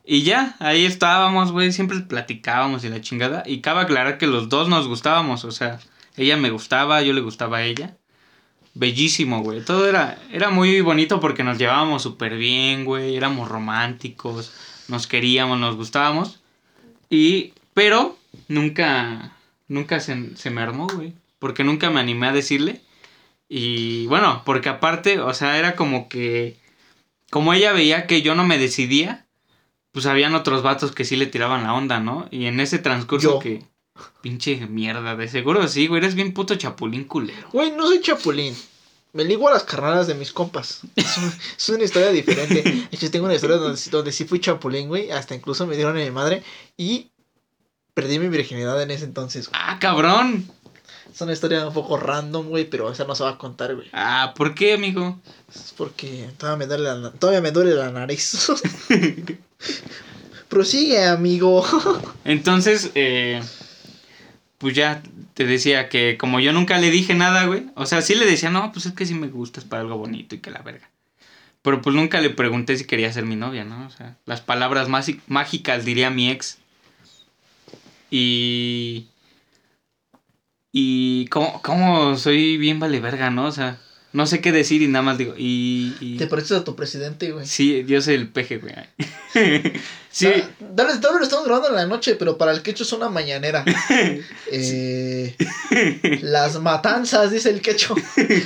ya, ahí estábamos, güey, siempre platicábamos y la chingada. Y cabe aclarar que los dos nos gustábamos, o sea, ella me gustaba, yo le gustaba a ella. Bellísimo, güey, todo era muy bonito porque nos llevábamos súper bien, güey, éramos románticos, nos queríamos, nos gustábamos. Pero nunca se me armó, güey, porque nunca me animé a decirle. Y bueno, porque aparte, o sea, era como que... Como ella veía que yo no me decidía, pues habían otros vatos que sí le tiraban la onda, ¿no? Y en ese transcurso yo. Que... Pinche mierda, de seguro sí, güey. Eres bien puto chapulín culero. Güey, no soy chapulín. Me ligo a las carnadas de mis compas. Es una historia diferente. Yo tengo una historia donde sí fui chapulín, güey. Hasta incluso me dieron a mi madre. Y perdí mi virginidad en ese entonces, güey. ¡Ah, cabrón! Es una historia un poco random, güey, pero esa no se va a contar, güey. Ah, ¿por qué, amigo? Es porque todavía me duele la nariz. Prosigue, amigo. Entonces, pues ya te decía que como yo nunca le dije nada, güey. O sea, sí le decía, no, pues es que sí me gustas para algo bonito y que la verga. Pero pues nunca le pregunté si quería ser mi novia, ¿no? O sea, las palabras más mágicas diría mi ex. Y como soy bien vale verga, ¿no? O sea, no sé qué decir y nada más digo, Te pareces a tu presidente, güey. Sí, yo soy el peje, güey. Sí. Tal vez lo estamos grabando en la noche, pero para el quecho es una mañanera. Las matanzas, dice el quecho.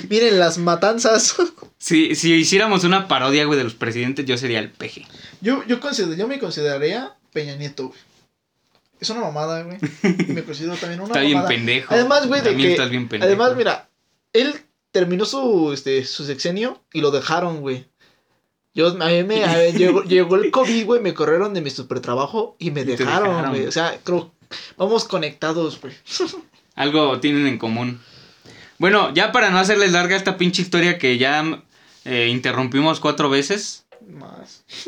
Miren, las matanzas. Sí, si hiciéramos una parodia, güey, de los presidentes, yo sería el peje. Yo me consideraría Peña Nieto, güey. Es una mamada, güey. Me considero también una mamada. Está bien pendejo. Además, güey, estás bien pendejo. Además, mira, él terminó su sexenio y lo dejaron, güey. Llegó el COVID, güey, me corrieron de mi super trabajo y me dejaron, güey. O sea, creo, vamos conectados, güey. Algo tienen en común. Bueno, ya para no hacerles larga esta pinche historia que ya interrumpimos 4 veces.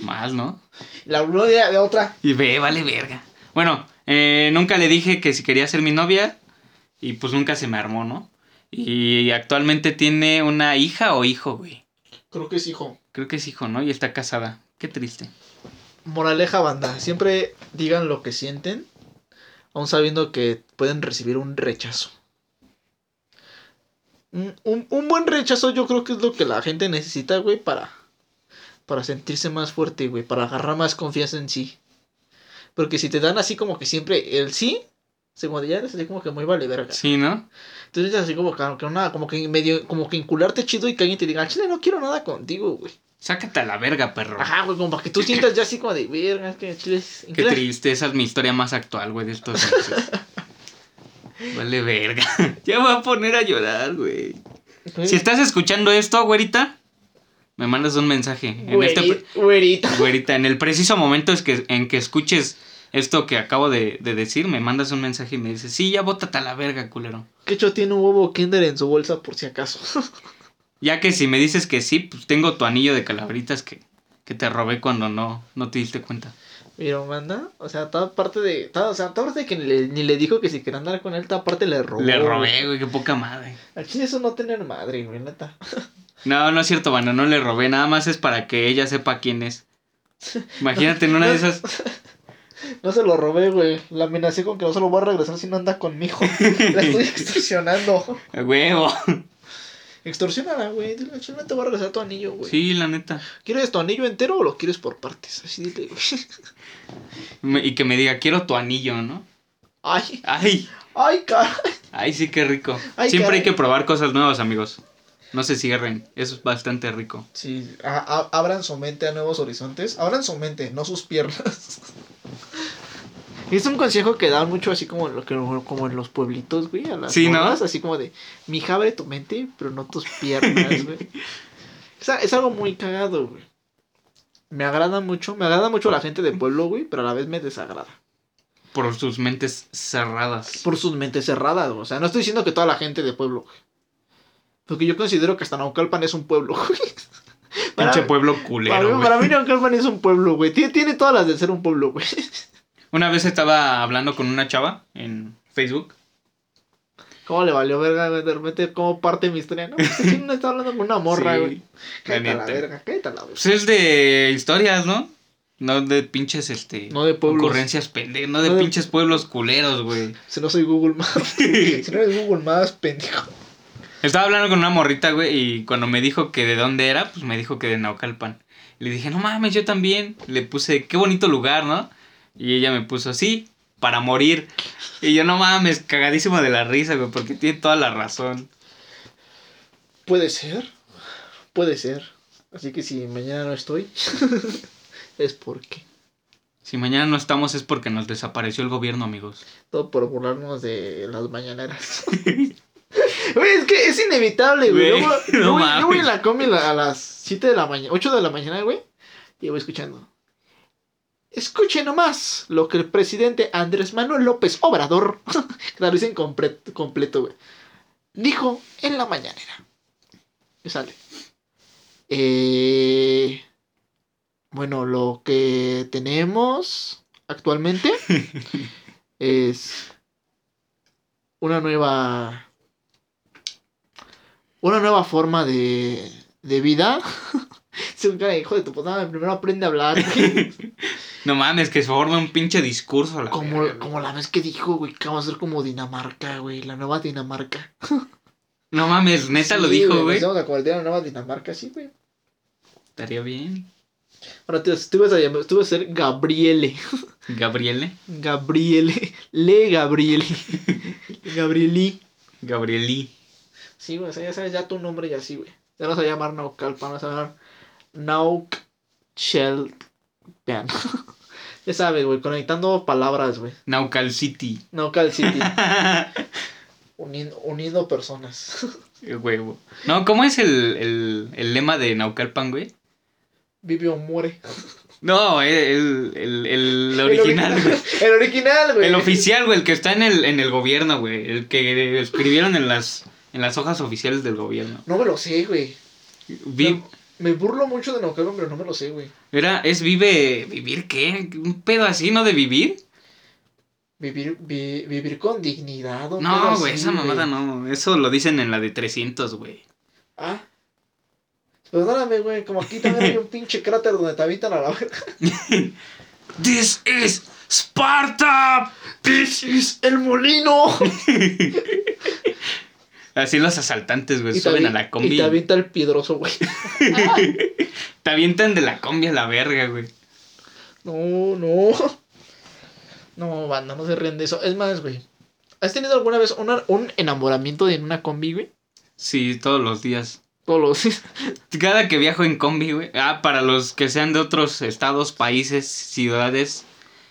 Más, ¿no? La una de la otra. Y ve, vale verga. Bueno... nunca le dije que si quería ser mi novia y pues nunca se me armó, ¿no? Y actualmente tiene una hija o hijo, güey. Creo que es hijo, ¿no? Y está casada. Qué triste. Moraleja, banda. Siempre digan lo que sienten, aun sabiendo que pueden recibir un rechazo. Un buen rechazo yo creo que es lo que la gente necesita, güey, para sentirse más fuerte, güey, para agarrar más confianza en sí. Porque si te dan así como que siempre el sí, Sí, como ya eres así como que muy vale verga. Sí, ¿no? Entonces así como que nada, como que medio, como que encularte chido y que alguien te diga, chile, no quiero nada contigo, güey. Sácate a la verga, perro. Ajá, güey, como para que tú sientas ya así como de verga, es que chile es... Qué triste, esa es mi historia más actual, güey, de estos meses. Vale verga. Ya me voy a poner a llorar, güey. ¿Sí? Si estás escuchando esto, güerita, me mandas un mensaje. Güerita, en el preciso momento en que escuches esto que acabo de decir, me mandas un mensaje y me dices, sí, ya bótate a la verga, culero. Que hecho tiene un huevo Kinder en su bolsa por si acaso. Ya que si me dices que sí, pues tengo tu anillo de calabritas que te robé cuando no te diste cuenta. Pero manda, o sea, toda parte de que ni le dijo que si quería andar con él, toda parte le robó. Le robé, güey, qué poca madre. Al chile eso no tener madre, güey, neta. No es cierto, bueno, no le robé, nada más es para que ella sepa quién es. Imagínate en una de esas... No se lo robé, güey. La amenacé con que no se lo voy a regresar si no anda conmigo. La estoy extorsionando. Huevo. Extorsionala, güey. Dile, no te voy a regresar tu anillo, güey. Sí, la neta. ¿Quieres tu anillo entero o lo quieres por partes? Así dile, güey. Y que me diga, quiero tu anillo, ¿no? Ay. Ay. Ay, caray. Ay, sí, qué rico. Ay, siempre caray. Hay que probar cosas nuevas, amigos. No se cierren, eso es bastante rico. Sí, abran su mente a nuevos horizontes. Abran su mente, no sus piernas. Es un consejo que dan mucho así como en los pueblitos, güey, a las zonas, ¿no? Así como de, mija, abre tu mente, pero no tus piernas, güey. Es algo muy cagado, güey. Me agrada mucho la gente de pueblo, güey, pero a la vez me desagrada. Por sus mentes cerradas. O sea, no estoy diciendo que toda la gente de pueblo, güey. Porque yo considero que hasta Naucalpan es un pueblo, güey. Pinche pueblo culero, para mí Naucalpan es un pueblo, güey. Tiene todas las de ser un pueblo, güey. Una vez estaba hablando con una chava en Facebook. ¿Cómo le valió verga? De repente, ¿cómo parte mi historia? No, ¿quién no está hablando con una morra, sí, güey? Cállate la verga. Pues es de historias, ¿no? No de pinches, no de pueblos. Ocurrencias pendejas. No de pinches pueblos culeros, güey. Si no soy Google Maps. Si no eres Google Maps, pendejo. Estaba hablando con una morrita, güey, y cuando me dijo que de dónde era, pues me dijo que de Naucalpan. Le dije, no mames, yo también. Le puse, qué bonito lugar, ¿no? Y ella me puso así, para morir. Y yo, no mames, cagadísimo de la risa, güey, porque tiene toda la razón. Puede ser. Así que si mañana no estoy, es porque... Si mañana no estamos es porque nos desapareció el gobierno, amigos. Todo por burlarnos de las mañaneras. Güey, es que es inevitable, güey. Yo voy en la combi a las 7 de la mañana, 8 de la mañana, güey. Y voy escuchando. Escuche nomás lo que el presidente Andrés Manuel López Obrador, que lo dicen completo, güey, dijo en la mañanera. Y sale. Bueno, lo que tenemos actualmente es una nueva forma de vida. Hijo de tu puta, primero aprende a hablar. No mames, que se forma un pinche discurso. A la como la vez que dijo, güey, que vamos a ser como Dinamarca, güey, la nueva Dinamarca. No mames, neta sí, lo dijo, güey. Nos vamos a convertir en la nueva Dinamarca, sí, güey. Estaría bien. Ahora, tío, tú vas a ser Gabriele. ¿Gabriele? Gabrieli. Sí, güey, o sea, ya sabes ya tu nombre y así, güey. Ya no se va a llamar Naucalpan, vas a llamar Naucalpan. Ya sabes, güey, conectando palabras, güey. Naucal City. Uniendo personas. El huevo. No, ¿cómo es el lema de Naucalpan, güey? Vive o muere. No, el original, güey. El original, güey. El oficial, güey, el que está en el gobierno, güey. El que escribieron en las hojas oficiales del gobierno. No me lo sé, güey. Me burlo mucho de Naucalpan, pero no me lo sé, güey. ¿Vivir qué? ¿Un pedo así, no de vivir? Vivir con dignidad. No, güey, esa mamada no. Eso lo dicen en la de 300, güey. Ah. Perdóname, güey, como aquí también hay un pinche cráter donde te habitan a la verga. This is Sparta. This is el molino. Así los asaltantes, güey, suben a la combi. Y te avienta el piedroso, güey. Te avientan de la combi a la verga, güey. No, banda, no se ríen de eso. Es más, güey, ¿Has tenido alguna vez un enamoramiento en una combi, güey? Sí, todos los días. Todos los días. Cada que viajo en combi, güey. Ah, para los que sean de otros estados, países, ciudades.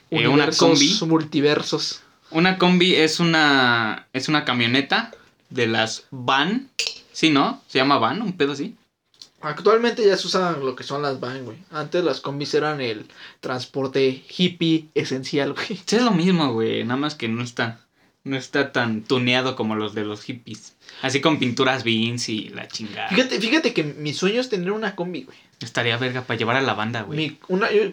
Universos, una combi. Multiversos. Una combi es una camioneta de las van. Sí, ¿no? Se llama van, un pedo así. Actualmente ya se usan lo que son las van, güey. Antes las combis eran el transporte hippie esencial, güey. Sí, es lo mismo, güey. Nada más que no está tan tuneado como los de los hippies. Así con pinturas Beans y la chingada. Fíjate que mi sueño es tener una combi, güey. Estaría verga para llevar a la banda, güey.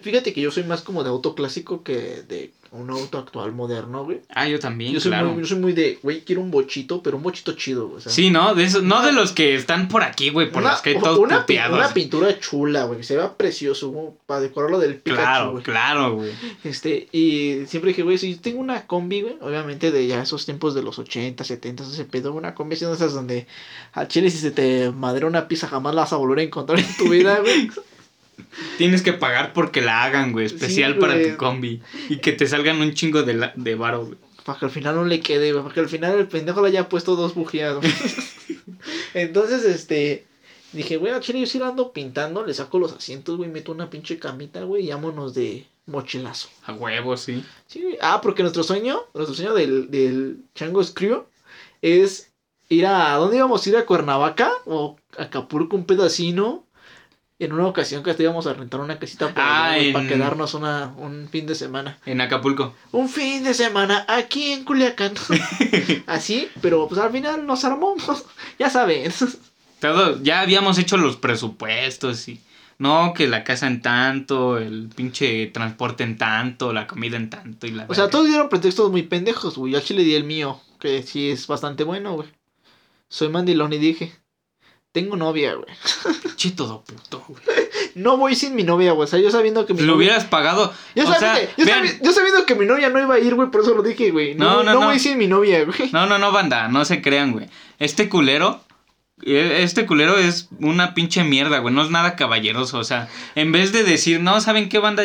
Fíjate que yo soy más como de auto clásico que de un auto actual moderno, güey. Ah, yo también, yo soy muy de, güey, quiero un bochito, pero un bochito chido, güey. Sí, ¿no? De esos, no de los que están por aquí, güey, por los que hay todos puteados. Una pintura chula, güey, se vea precioso, güey, para decorarlo del Pikachu, güey. Claro, güey. Y siempre dije, güey, si yo tengo una combi, güey, obviamente de ya esos tiempos de los 80, 70, ese pedo, una combi siendo esas donde a chile si se te madera una pizza jamás la vas a volver a encontrar en tu vida, güey. Tienes que pagar porque la hagan, güey. Especial sí, para tu combi. Y que te salgan un chingo de varo, güey. Para que al final no le quede, güey. Para que al final el pendejo le haya puesto dos bujías, güey. Entonces, dije, güey, a chile yo sí la ando pintando. Le saco los asientos, güey. Meto una pinche camita, güey. Y vámonos de mochilazo. A huevo, sí. Sí, güey. Ah, porque nuestro sueño del Changos Crew es ir a... ¿Dónde íbamos a ir? ¿A Cuernavaca? ¿O Acapulco? Un pedacino. En una ocasión que íbamos a rentar una casita para quedarnos un fin de semana. En Acapulco. Un fin de semana aquí en Culiacán. Así, pero pues al final nos armamos. Ya saben. Todo, ya habíamos hecho los presupuestos y... No, que la casa en tanto, el pinche transporte en tanto, la comida en tanto y la... O sea, todos dieron pretextos muy pendejos, güey. Yo al chile di el mío, que sí es bastante bueno, güey. Soy mandilón y dije... Tengo novia, güey. Che, todo puto, güey. No voy sin mi novia, güey. O sea, yo sabiendo que mi novia... Lo hubieras pagado. Yo sabiendo que mi novia no iba a ir, güey. Por eso lo dije, güey. No voy sin mi novia, güey. No, banda. No se crean, güey. Este culero es una pinche mierda, güey. No es nada caballeroso. O sea, en vez de decir, no, ¿saben qué, banda?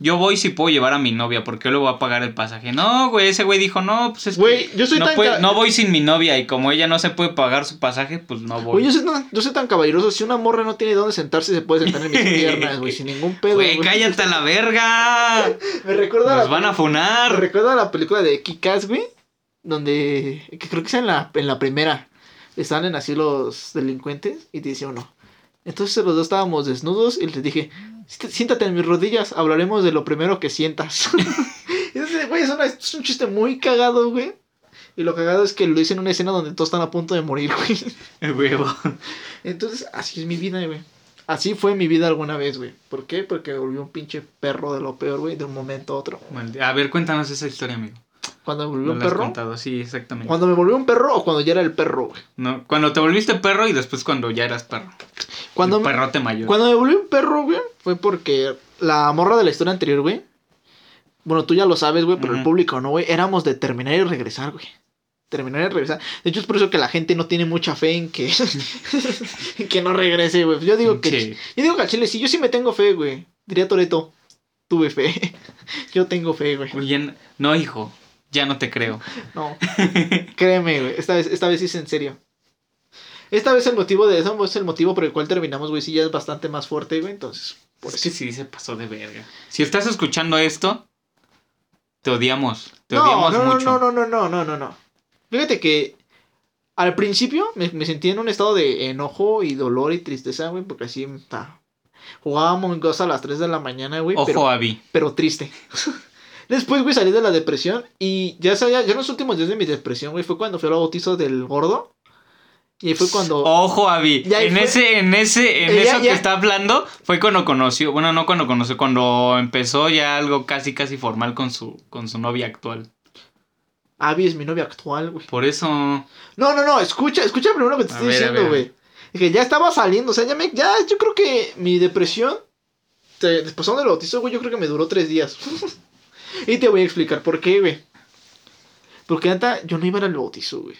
Yo voy si puedo llevar a mi novia, porque yo le voy a pagar el pasaje. No, güey, ese güey dijo, no, pues es güey, que yo soy no voy sin mi novia, y como ella no se puede pagar su pasaje, pues no voy. Güey, yo soy tan caballeroso, si una morra no tiene dónde sentarse, se puede sentar en mis piernas, güey, sin ningún pedo. Güey, cállate a la verga. Me recuerda... Nos van a funar. Me recuerda la película de Kick-Ass, güey, donde, que creo que es en la primera, están así los delincuentes, y te dice uno... Entonces los dos estábamos desnudos y les dije, siéntate en mis rodillas, hablaremos de lo primero que sientas. Entonces, güey, es un chiste muy cagado, güey. Y lo cagado es que lo hice en una escena donde todos están a punto de morir, güey. El huevo. Entonces, así es mi vida, güey. Así fue mi vida alguna vez, güey. ¿Por qué? Porque volví un pinche perro de lo peor, güey, de un momento a otro. A ver, cuéntanos esa historia, amigo. ¿Cuando me volvió un perro? Contado, sí, exactamente. ¿Cuando me volvió un perro o cuando ya era el perro, güey? No, cuando te volviste perro y después cuando ya eras perro. Perrote mayor. Cuando me volví un perro, güey, fue porque la morra de la historia anterior, güey. Bueno, tú ya lo sabes, güey, pero el público no, güey. Éramos de terminar y regresar, güey. De hecho, es por eso que la gente no tiene mucha fe en que, que no regrese, güey. Yo digo que al chile, sí, yo sí me tengo fe, güey. Diría Toretto, tuve fe. Yo tengo fe, güey. Oye, no, hijo. Ya no te creo. No. Créeme, güey. Esta vez sí es en serio. Esta vez el motivo de eso es el motivo por el cual terminamos, güey. Sí, ya es bastante más fuerte, güey. Entonces, por eso. Sí, se pasó de verga. Si estás escuchando esto, te odiamos. Te odiamos mucho. No. Fíjate que al principio me sentí en un estado de enojo y dolor y tristeza, güey. Porque así jugábamos a las 3 de la mañana, güey. Ojo, pero, Abby. Pero triste. Después, güey, salí de la depresión y ya en los últimos días de mi depresión, güey, fue cuando fui al bautizo del gordo. Y ahí fue cuando... Ojo, Abby, en eso que está hablando fue cuando conoció, bueno, no cuando conoció, cuando empezó ya algo casi formal con su novia actual. Abby es mi novia actual, güey. Por eso... No, escucha primero lo que te estoy diciendo, güey. Es que ya estaba saliendo, o sea, yo creo que mi depresión, después del bautizo, güey, yo creo que me duró 3 días. Y te voy a explicar por qué, güey. Porque neta, yo no iba al bautizo, güey.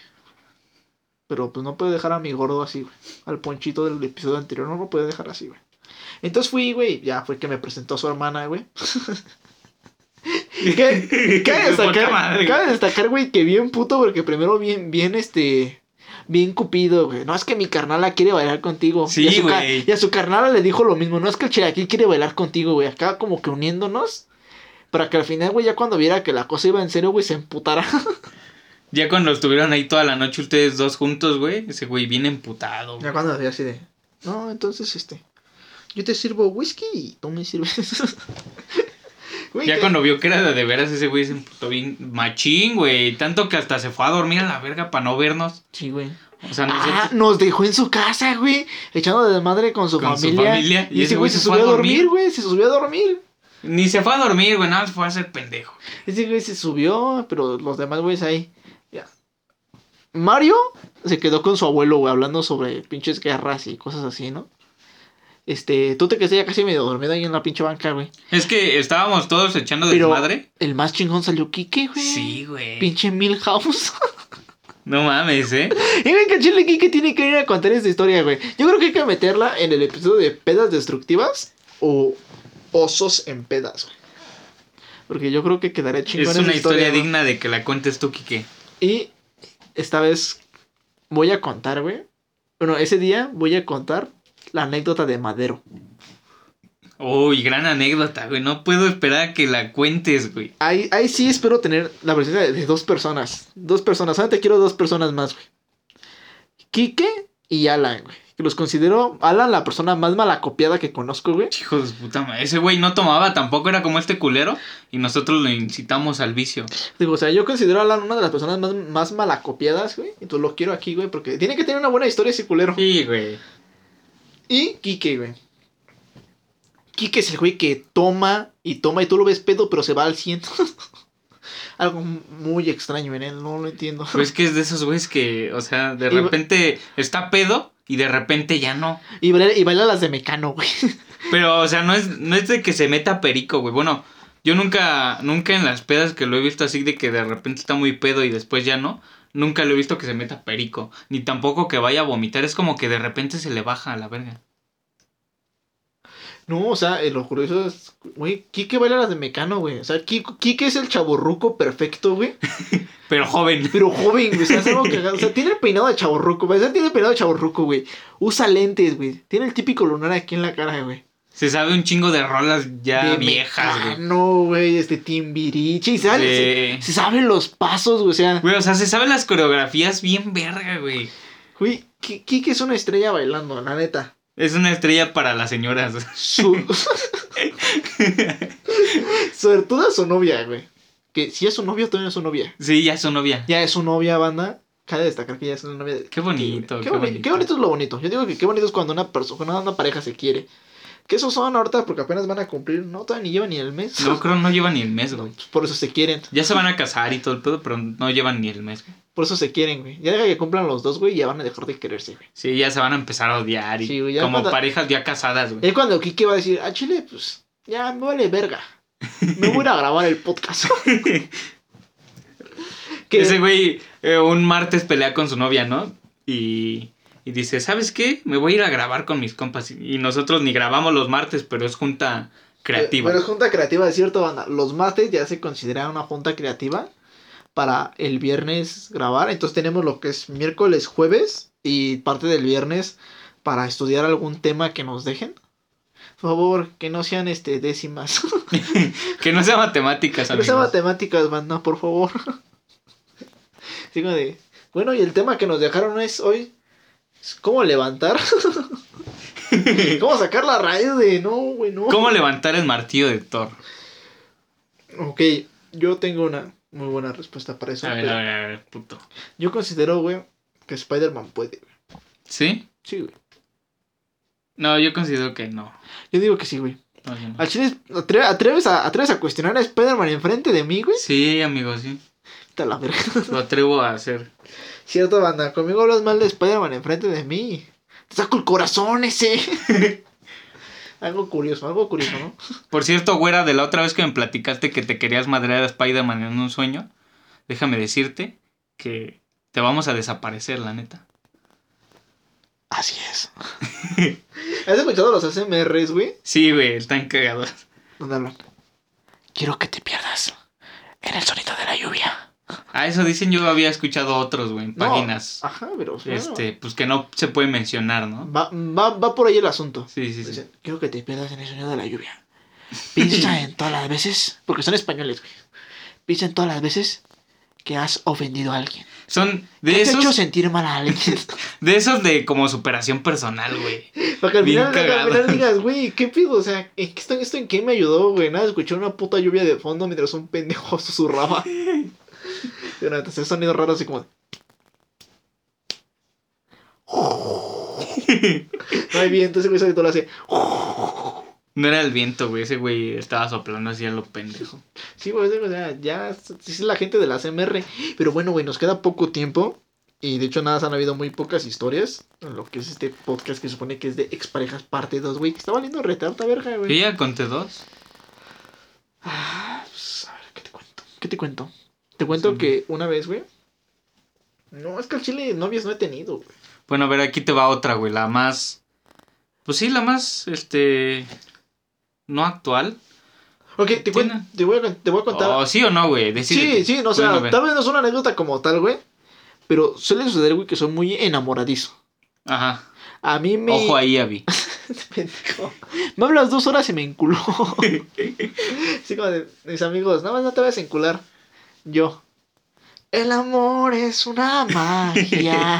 Pero pues no puedo dejar a mi gordo así, güey. Al ponchito del episodio anterior no lo puedo dejar así, güey. Entonces fui, güey. Ya fue que me presentó a su hermana, güey. Cabe destacar, güey, que bien puto, porque primero bien cupido, güey. No, es que mi carnala quiere bailar contigo. Sí, güey. Y a su carnala le dijo lo mismo. No, es que el Chiraquí quiere bailar contigo, güey. Acá como que uniéndonos. Para que al final, güey, ya cuando viera que la cosa iba en serio, güey, se emputara. Ya cuando estuvieron ahí toda la noche ustedes dos juntos, güey. Ese güey bien emputado, güey. Ya cuando había así de... No, entonces, yo te sirvo whisky y tú me sirves. Güey, ya cuando vio que era de veras, ese güey se emputó bien machín, güey. Tanto que hasta se fue a dormir a la verga para no vernos. Sí, güey. O sea, nos dejó en su casa, güey. Echando de desmadre con su familia. Y ese güey se subió a dormir, güey. Se subió a dormir. Ni se fue a dormir, güey. Nada más fue a hacer pendejo. Ese güey se subió, pero los demás güeyes ahí. Ya. Mario se quedó con su abuelo, güey, hablando sobre pinches guerras y cosas así, ¿no? Tú te quedaste ya casi medio dormido ahí en la pinche banca, güey. Es que estábamos todos echando desmadre. El más chingón salió Quique, güey. Sí, güey. Pinche Milhouse. No mames, Y ven que chile Quique tiene que ir a contar esta historia, güey. Yo creo que hay que meterla en el episodio de pedas destructivas o osos en pedas, güey. Porque yo creo que quedaría chingón. Es una historia digna de que la cuentes tú, Quique. Y esta vez voy a contar, güey. Bueno, ese día voy a contar la anécdota de Madero. Uy, gran anécdota, güey. No puedo esperar a que la cuentes, güey. Ahí sí espero tener la presencia de dos personas. Dos personas. Ahora te quiero dos personas más, güey. Quique y Alan, güey. Que los considero... Alan, la persona más malacopiada que conozco, güey. Hijo de puta madre. Ese güey no tomaba tampoco. Era como este culero. Y nosotros lo incitamos al vicio. Digo, o sea, yo considero a Alan una de las personas más malacopiadas, güey. Entonces lo quiero aquí, güey. Porque tiene que tener una buena historia ese culero. Sí, güey. Y Quique, güey. Quique es el güey que toma y tú lo ves pedo, pero se va al 100. Algo muy extraño en él, no lo entiendo. Pues que es de esos güeyes que, o sea, de repente está pedo y de repente ya no. Y baila las de Mecano, güey. Pero, o sea, no es de que se meta perico, güey. Bueno, yo nunca en las pedas que lo he visto así de que de repente está muy pedo y después ya no. Nunca lo he visto que se meta perico. Ni tampoco que vaya a vomitar. Es como que de repente se le baja a la verga. No, o sea, lo curioso es... Güey, Quique baila las de Mecano, güey. O sea, Quique es el chavorruco perfecto, güey. Pero joven, güey. O sea, es algo cagado. O sea, tiene el peinado de chavorruco, güey. Usa lentes, güey. Tiene el típico lunar aquí en la cara, güey. Se sabe un chingo de rolas ya de viejas, güey. No, güey, Timbiriche. Y se saben los pasos, güey, o sea. Güey, o sea, se saben las coreografías bien verga, güey. Güey, Quique es una estrella bailando, la neta. Es una estrella para las señoras. Sobre todo su novia, güey. Que si es su novia, todavía es su novia. Sí, ya es su novia. Ya es su novia, banda. Cabe destacar que ya es una novia. Qué bonito, qué bonito. Qué bonito es lo bonito. Yo digo que qué bonito es cuando una pareja se quiere. Que esos son ahorita porque apenas van a cumplir. No, todavía ni llevan ni el mes. No, creo no llevan ni el mes, güey. Por eso se quieren. Ya se van a casar y todo el pedo, pero no llevan ni el mes, güey. Por eso se quieren, güey. Ya deja que cumplan los dos, güey, y ya van a dejar de quererse, güey. Sí, ya se van a empezar a odiar. Y sí, güey, como parejas ya casadas, güey. Es cuando Quique va a decir, chile, pues, ya me vale verga. Me voy a grabar el podcast. Que ese güey un martes pelea con su novia, ¿no? Y dice, ¿sabes qué? Me voy a ir a grabar con mis compas. Y nosotros ni grabamos los martes, pero es junta creativa. Pero es junta creativa, es cierto, banda. Los martes ya se considera una junta creativa para el viernes grabar. Entonces tenemos lo que es miércoles, jueves y parte del viernes para estudiar algún tema que nos dejen. Por favor, que no sean décimas. Que no sean matemáticas, amigos. Que no sean matemáticas, banda, por favor. Digo bueno, y el tema que nos dejaron es hoy... ¿Cómo levantar? ¿Cómo sacar la raíz de no, güey, no? ¿Cómo levantar el martillo de Thor? Ok, yo tengo una muy buena respuesta para eso. A ver, puto. Yo considero, güey, que Spider-Man puede, güey. ¿Sí? Sí, güey. No, yo considero que no. Yo digo que sí, güey. No, yo no. ¿Al chile atreves a cuestionar a Spider-Man enfrente de mí, güey? Sí, amigo, sí. La verga. Lo atrevo a hacer. Cierto, banda, conmigo hablas mal de Spider-Man enfrente de mí. Te saco el corazón ese. Algo curioso, ¿no? Por cierto, güera, de la otra vez que me platicaste que te querías madrear a Spider-Man en un sueño, déjame decirte que te vamos a desaparecer, la neta. Así es. ¿Has escuchado los ASMRs, güey? Sí, güey, están cagados. ¿Dónde hablan? Quiero que te pierdas. Era el sonido de la lluvia. Ah, eso dicen, yo había escuchado otros, güey, en páginas. No, ajá, pero... Claro. Pues que no se puede mencionar, ¿no? Va por ahí el asunto. Sí, sí, sí. Quiero que te pierdas en el sonido de la lluvia. Piensa en todas las veces... Porque son españoles, güey. Piensa en todas las veces que has ofendido a alguien. Son de esos... Te has hecho sentir mal a alguien. De esos de como superación personal, güey. Para que al final digas, güey, ¿qué pido? O sea, ¿esto en qué me ayudó, güey? Nada, escuché una puta lluvia de fondo mientras un pendejo susurraba. Pero entonces sonidos raros así como... No hay viento, ese güey solito lo hace... No era el viento, güey, ese güey estaba soplando así a lo pendejo. Sí, güey, o sea, ya es la gente de la CMR. Pero bueno, güey, nos queda poco tiempo. Y de hecho nada, han habido muy pocas historias en lo que es este podcast que supone que es de exparejas parte 2, güey. Que está valiendo retarta, verga, güey. ¿Y ya conté 2? Pues, a ver, ¿qué te cuento? Te cuento sí, que una vez, güey... No, es que al chile novias no he tenido, güey. Bueno, a ver, aquí te va otra, güey, la más... Pues sí, la más, no actual. Ok, te voy a contar. Oh, sí o no, güey. Decídete. Sí, no, o sea, bueno, tal vez no es una anécdota como tal, güey. Pero suele suceder, güey, que son muy enamoradizo. Ajá. A mí me... Ojo ahí, Abby. Pendejo. Me hablas 2 horas y me enculó. Así como de mis amigos, nada más no te vayas a encular. Yo. El amor es una magia.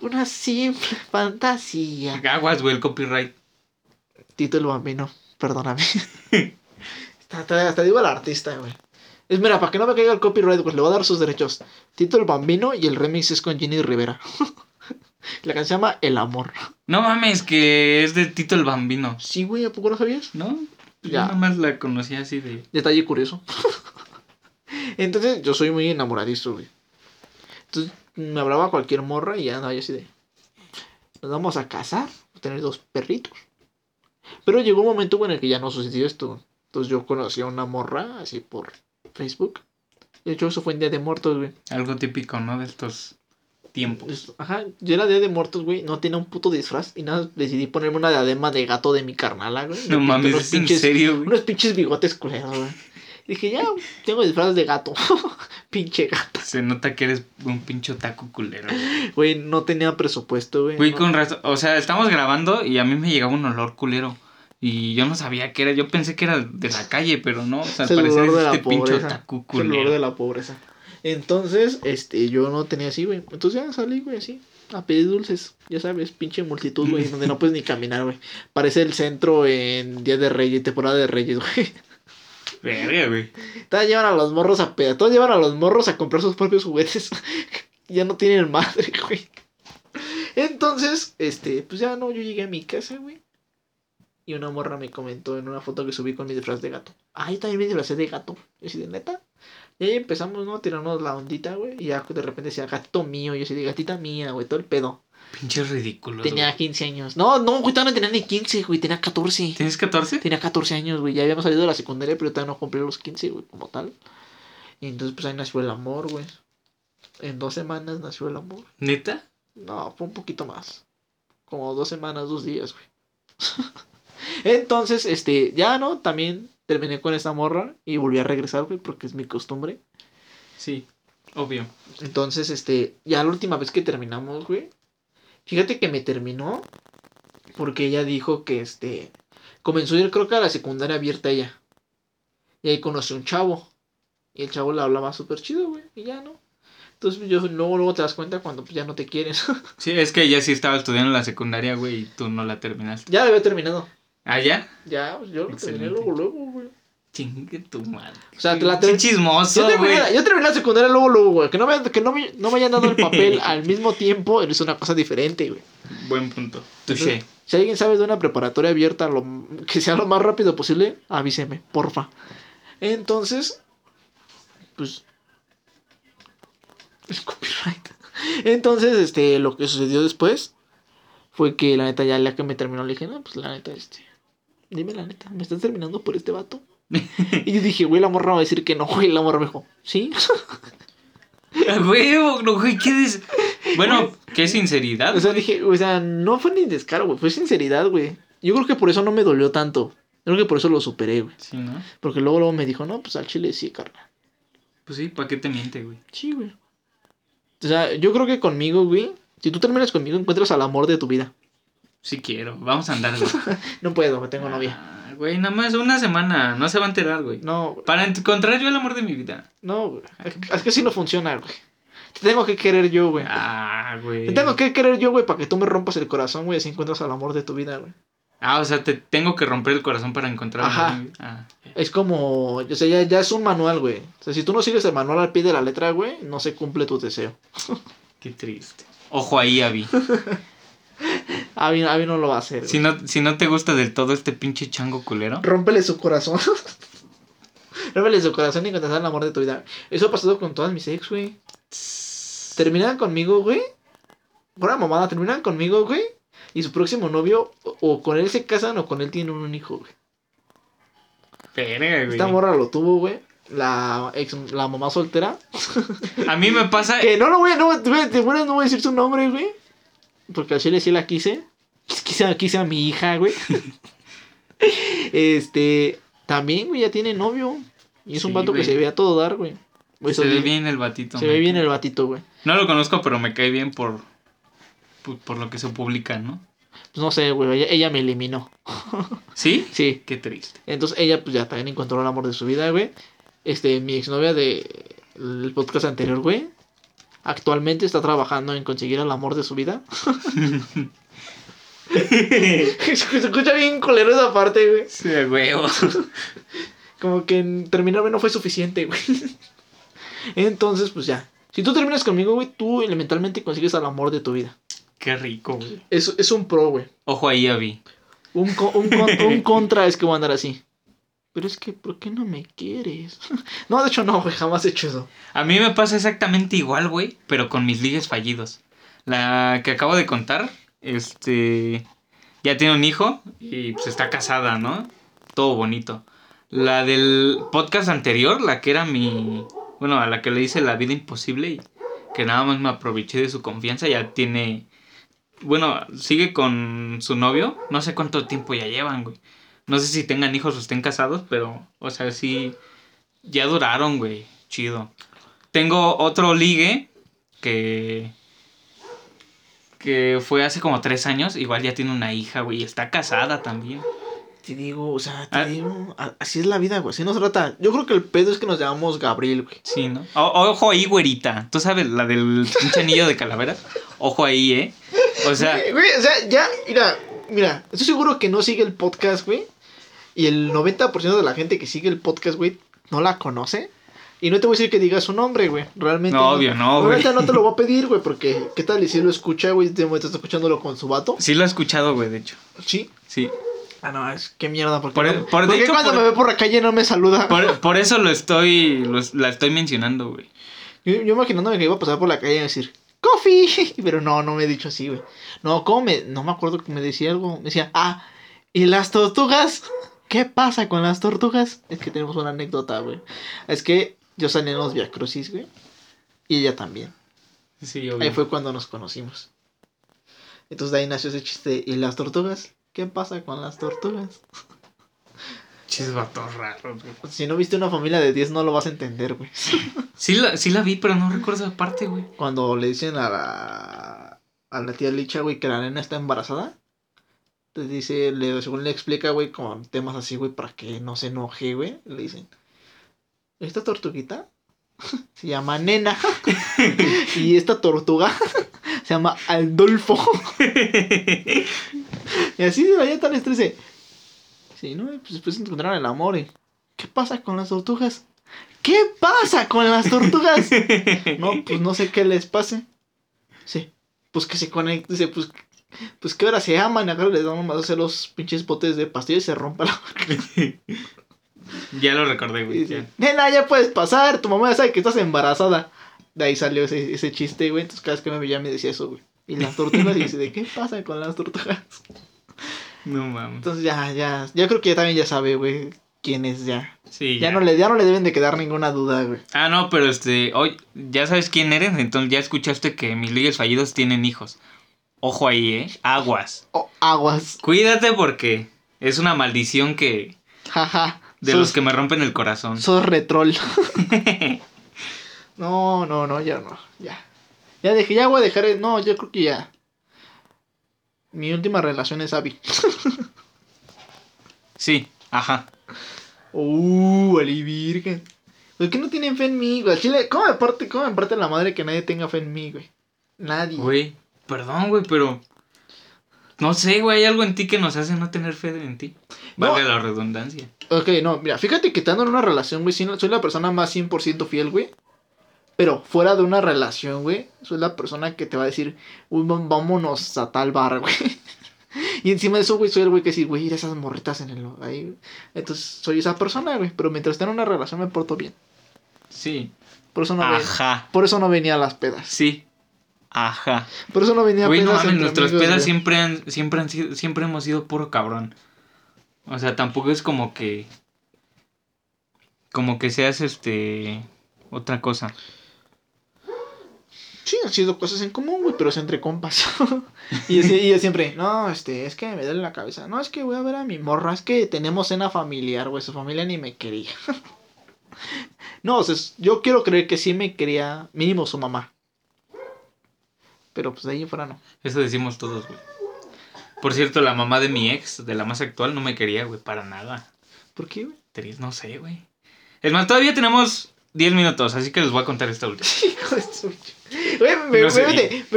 Una simple fantasía. Aguas, güey, el copyright. Tito el Bambino, perdóname. Hasta digo al artista, güey. Es, mira, para que no me caiga el copyright, pues le voy a dar sus derechos. Tito el Bambino y el remix es con Jenny Rivera. La canción se llama El Amor. No mames, que es de Tito el Bambino. Sí, güey, ¿a poco lo sabías? No, ya. Yo nada más la conocía así de... Detalle curioso. Entonces, yo soy muy enamoradizo, güey. Entonces, me hablaba cualquier morra y ya andaba yo así de... Nos vamos a casar, tener 2 perritos. Pero llegó un momento, güey, en el que ya no sucedió esto. Entonces yo conocí a una morra así por Facebook. De hecho, eso fue en Día de Muertos, güey. Algo típico, ¿no? De estos tiempos. Ajá, yo era Día de Muertos, güey. No tenía un puto disfraz. Y nada, decidí ponerme una diadema de gato de mi carnala, güey. No mames, ¿es en serio, güey? Unos pinches bigotes culeros, güey. Dije, ya, tengo disfraz de gato. Pinche gato. Se nota que eres un pinche otaku culero. Güey, no tenía presupuesto, güey. Güey, no. Con razón. O sea, estamos grabando y a mí me llegaba un olor culero. Y yo no sabía qué era. Yo pensé que era de la calle, pero no. O sea, al parecer es este pinche otaku culero. El olor de la pobreza. Entonces, yo no tenía así, güey. Entonces ya salí, güey, así. A pedir dulces. Ya sabes, pinche multitud, güey. Donde no puedes ni caminar, güey. Parece el centro en Día de Reyes, temporada de Reyes, güey. Verga, güey. Todos llevan a los morros a pedo. Todos llevan a los morros a comprar sus propios juguetes. Ya no tienen madre, güey. Entonces, pues ya no, yo llegué a mi casa, güey. Y una morra me comentó en una foto que subí con mi disfraz de gato. Ah, yo también me disfrazé de gato. Yo así de neta. Y ahí empezamos, ¿no? Tirarnos la ondita, güey. Y ya de repente decía, gato mío. Yo así de gatita mía, güey. Todo el pedo. Pinche ridículo. Tenía 15 años. No, güey, todavía no tenía ni 15, güey. Tenía 14. ¿Tienes 14? Tenía 14 años, güey. Ya habíamos salido de la secundaria, pero todavía no cumplí los 15, güey, como tal. Y entonces, pues ahí nació el amor, güey. En 2 semanas nació el amor. ¿Neta? No, fue un poquito más. Como 2 semanas, 2 días, güey. Entonces, ya, ¿no? También terminé con esta morra y volví a regresar, güey, porque es mi costumbre. Sí, obvio. Entonces, ya la última vez que terminamos, güey. Fíjate que me terminó porque ella dijo que, comenzó a ir, creo que a la secundaria abierta ella. Y ahí conoció un chavo. Y el chavo la hablaba súper chido, güey, y ya, ¿no? Entonces, yo luego te das cuenta cuando pues, ya no te quieres. Sí, es que ella sí estaba estudiando en la secundaria, güey, y tú no la terminaste. Ya la había terminado. ¿Ah, ya? Ya, pues yo lo terminé luego, güey. Chingue tu madre. O sea, te la terminé. Qué chismoso, güey. Yo terminé la secundaria luego, güey. Que no me hayan dado el papel al mismo tiempo es una cosa diferente, güey. Buen punto. Touché. Si alguien sabe de una preparatoria abierta, que sea lo más rápido posible, avíseme, porfa. Entonces, pues... El copyright. Entonces, lo que sucedió después... Fue que la neta ya la que me terminó le dije, no, pues la neta, dime la neta, ¿me estás terminando por este vato? Y yo dije, güey, la morra va a decir que no, güey, la morra me dijo, ¿sí? Güey, no, güey, ¿qué dices? Bueno, qué sinceridad. O sea, dije, o sea, no fue ni descaro, güey, fue sinceridad, güey. Yo creo que por eso no me dolió tanto, yo creo que por eso lo superé, güey. Sí, ¿no? Porque luego me dijo, no, pues al chile sí, carnal. Pues sí, ¿para qué te miente, güey? Sí, güey. O sea, yo creo que conmigo, güey, si tú terminas conmigo, encuentras al amor de tu vida. Sí quiero, vamos a andar, güey. No puedo, tengo novia. Güey, nada más una semana, no se va a enterar, güey. No, güey. Para encontrar yo el amor de mi vida. No, güey. Es que así no funciona, güey. Te tengo que querer yo, güey. Ah, güey. Te tengo que querer yo, güey, para que tú me rompas el corazón, güey, así encuentras al amor de tu vida, güey. Ah, o sea, te tengo que romper el corazón para encontrar. Ajá. Es como, o sea, ya es un manual, güey. O sea, si tú no sigues el manual al pie de la letra, güey, no se cumple tu deseo. Qué triste. Ojo ahí, Abby. Abby no lo va a hacer. Si no te gusta del todo este pinche chango culero, rómpele su corazón. Rómpele su corazón y encontrarás el amor de tu vida. Eso ha pasado con todas mis ex, güey. Terminaban conmigo, güey. Buena mamada, terminaban conmigo, güey. Y su próximo novio, o con él se casan, o con él tienen un hijo, güey. Pere, güey. Esta morra lo tuvo, güey. La mamá soltera. A mí me pasa... Que no lo voy a... No voy a decir su nombre, güey. Porque al chile sí la quise. Quise a mi hija, güey. También, güey, ya tiene novio. Y es un vato, güey, que se ve a todo dar, güey. Pues se ve bien el batito. Se ve bien el batito, güey. No lo conozco, pero me cae bien por lo que se publica, ¿no? Pues no sé, güey, ella me eliminó. ¿Sí? Sí. Qué triste. Entonces ella pues ya también encontró el amor de su vida, güey. Mi exnovia del podcast anterior, güey, actualmente está trabajando en conseguir el amor de su vida. Se escucha bien culero esa parte, güey. Sí, huevo. Como que terminarme no fue suficiente, güey. Entonces, pues ya. Si tú terminas conmigo, güey, tú elementalmente consigues el amor de tu vida. Qué rico, güey. Es un pro, güey. Ojo ahí, Abby. Un contra es que voy a andar así. Pero es que, ¿por qué no me quieres? No, de hecho no, güey, jamás he hecho eso. A mí me pasa exactamente igual, güey, pero con mis ligues fallidos. La que acabo de contar, ya tiene un hijo y pues está casada, ¿no? Todo bonito. La del podcast anterior, la que era mi... Bueno, a la que le hice la vida imposible y que nada más me aproveché de su confianza, ya tiene... Bueno, sigue con su novio. No sé cuánto tiempo ya llevan, güey. No sé si tengan hijos o estén casados, pero... O sea, sí... Ya duraron, güey. Chido. Tengo otro ligue que fue hace como 3 años. Igual ya tiene una hija, güey. Y está casada también. Te digo, o sea, digo... Así es la vida, güey. Así nos trata. Yo creo que el pedo es que nos llamamos Gabriel, güey. Sí, ¿no? Ojo ahí, güerita. ¿Tú sabes la del pinche anillo de calaveras? Ojo ahí, ¿eh? O sea... Güey, o sea, ya... Mira, estoy seguro que no sigue el podcast, güey. Y el 90% de la gente que sigue el podcast, güey, no la conoce. Y no te voy a decir que digas su nombre, güey. Realmente. No, obvio, no, güey. No te lo voy a pedir, güey, porque ¿qué tal si lo escucha, güey? De momento está escuchándolo con su vato. Sí lo ha escuchado, güey, de hecho. ¿Sí? Sí. Ah, no, es que mierda. Porque hecho, cuando me ve por la calle no me saluda. Por eso la estoy mencionando, güey. Yo imaginándome que iba a pasar por la calle y decir... Coffee, pero no me he dicho así, güey. No, no me acuerdo que me decía algo. Me decía, ¿y las tortugas? ¿Qué pasa con las tortugas? Es que tenemos una anécdota, güey. Es que yo salí en los Via Crucis, güey. Y ella también. Sí, obvio. Ahí fue cuando nos conocimos. Entonces de ahí nació ese chiste. ¿Y las tortugas? ¿Qué pasa con las tortugas? Chisbato raro, güey. Si no viste una familia de 10 no lo vas a entender, güey. Sí la vi, pero no recuerdo esa parte, güey. Cuando le dicen a la tía Licha, güey, que la nena está embarazada. Entonces dice, según le explica, güey, con temas así, güey, para que no se enoje, güey. Le dicen, esta tortuguita se llama Nena. Y esta tortuga se llama Aldolfo. Y así se vaya tan estrés. Sí, ¿no? Pues después encontraron el amor. ¿Eh? ¿Qué pasa con las tortugas? ¿Qué pasa con las tortugas? No, pues no sé qué les pase. Sí, pues que se conecten. Dice, pues que ahora se aman. Ahora les vamos a hacer los pinches botes de pastillas y se rompa la boca. Ya lo recordé, güey. Dice, nena, ya puedes pasar. Tu mamá ya sabe que estás embarazada. De ahí salió ese chiste, güey. Entonces cada vez que me veía me decía eso, güey. Y las tortugas. Y dice, ¿de qué pasa con las tortugas? No mames. Entonces ya creo que también ya sabe, güey, quién es ya. Sí. Ya no le deben de quedar ninguna duda, güey. Ah, no, pero hoy ya sabes quién eres, entonces ya escuchaste que mis ligues fallidos tienen hijos. Ojo ahí, aguas. Aguas. Cuídate porque es una maldición que. Jaja. De los que me rompen el corazón. Sos retrol. No, ya no. Ya dije, ya voy a dejar. No, yo creo que ya. Mi última relación es Abby. Sí, ajá. Ali virgen. ¿Por qué no tienen fe en mí, güey? Chile, ¿cómo me parte la madre que nadie tenga fe en mí, güey? Nadie. Güey, perdón, güey, pero... No sé, güey, hay algo en ti que nos hace no tener fe en ti. Valga la redundancia. Ok, no, mira, fíjate que estando en una relación, güey, soy la persona más 100% fiel, güey. Pero fuera de una relación, güey, soy la persona que te va a decir, uy, vámonos a tal bar, güey. Y encima de eso, güey, soy el güey que dice, güey, ir a esas morritas en el... Ahí. Entonces, soy esa persona, güey, pero mientras esté en una relación me porto bien. Sí. Por eso no, ajá. Por eso no venía a las pedas. Sí. Ajá. Por eso no venía a pedas. Güey, no mames, nuestras amigos, pedas siempre hemos sido puro cabrón. O sea, tampoco es como que seas otra cosa. Sí, han sido cosas en común, güey, pero es entre compas. y yo siempre, no, es que me duele la cabeza. No, es que voy a ver a mi morra, es que tenemos cena familiar, güey, su familia ni me quería. No, o sea, yo quiero creer que sí me quería, mínimo su mamá. Pero pues de ahí fuera no. Eso decimos todos, güey. Por cierto, la mamá de mi ex, de la más actual, no me quería, güey, para nada. ¿Por qué, güey? No sé, güey. Es más, todavía tenemos 10 minutos, así que les voy a contar esta última. Hijo de suyo. Güey, me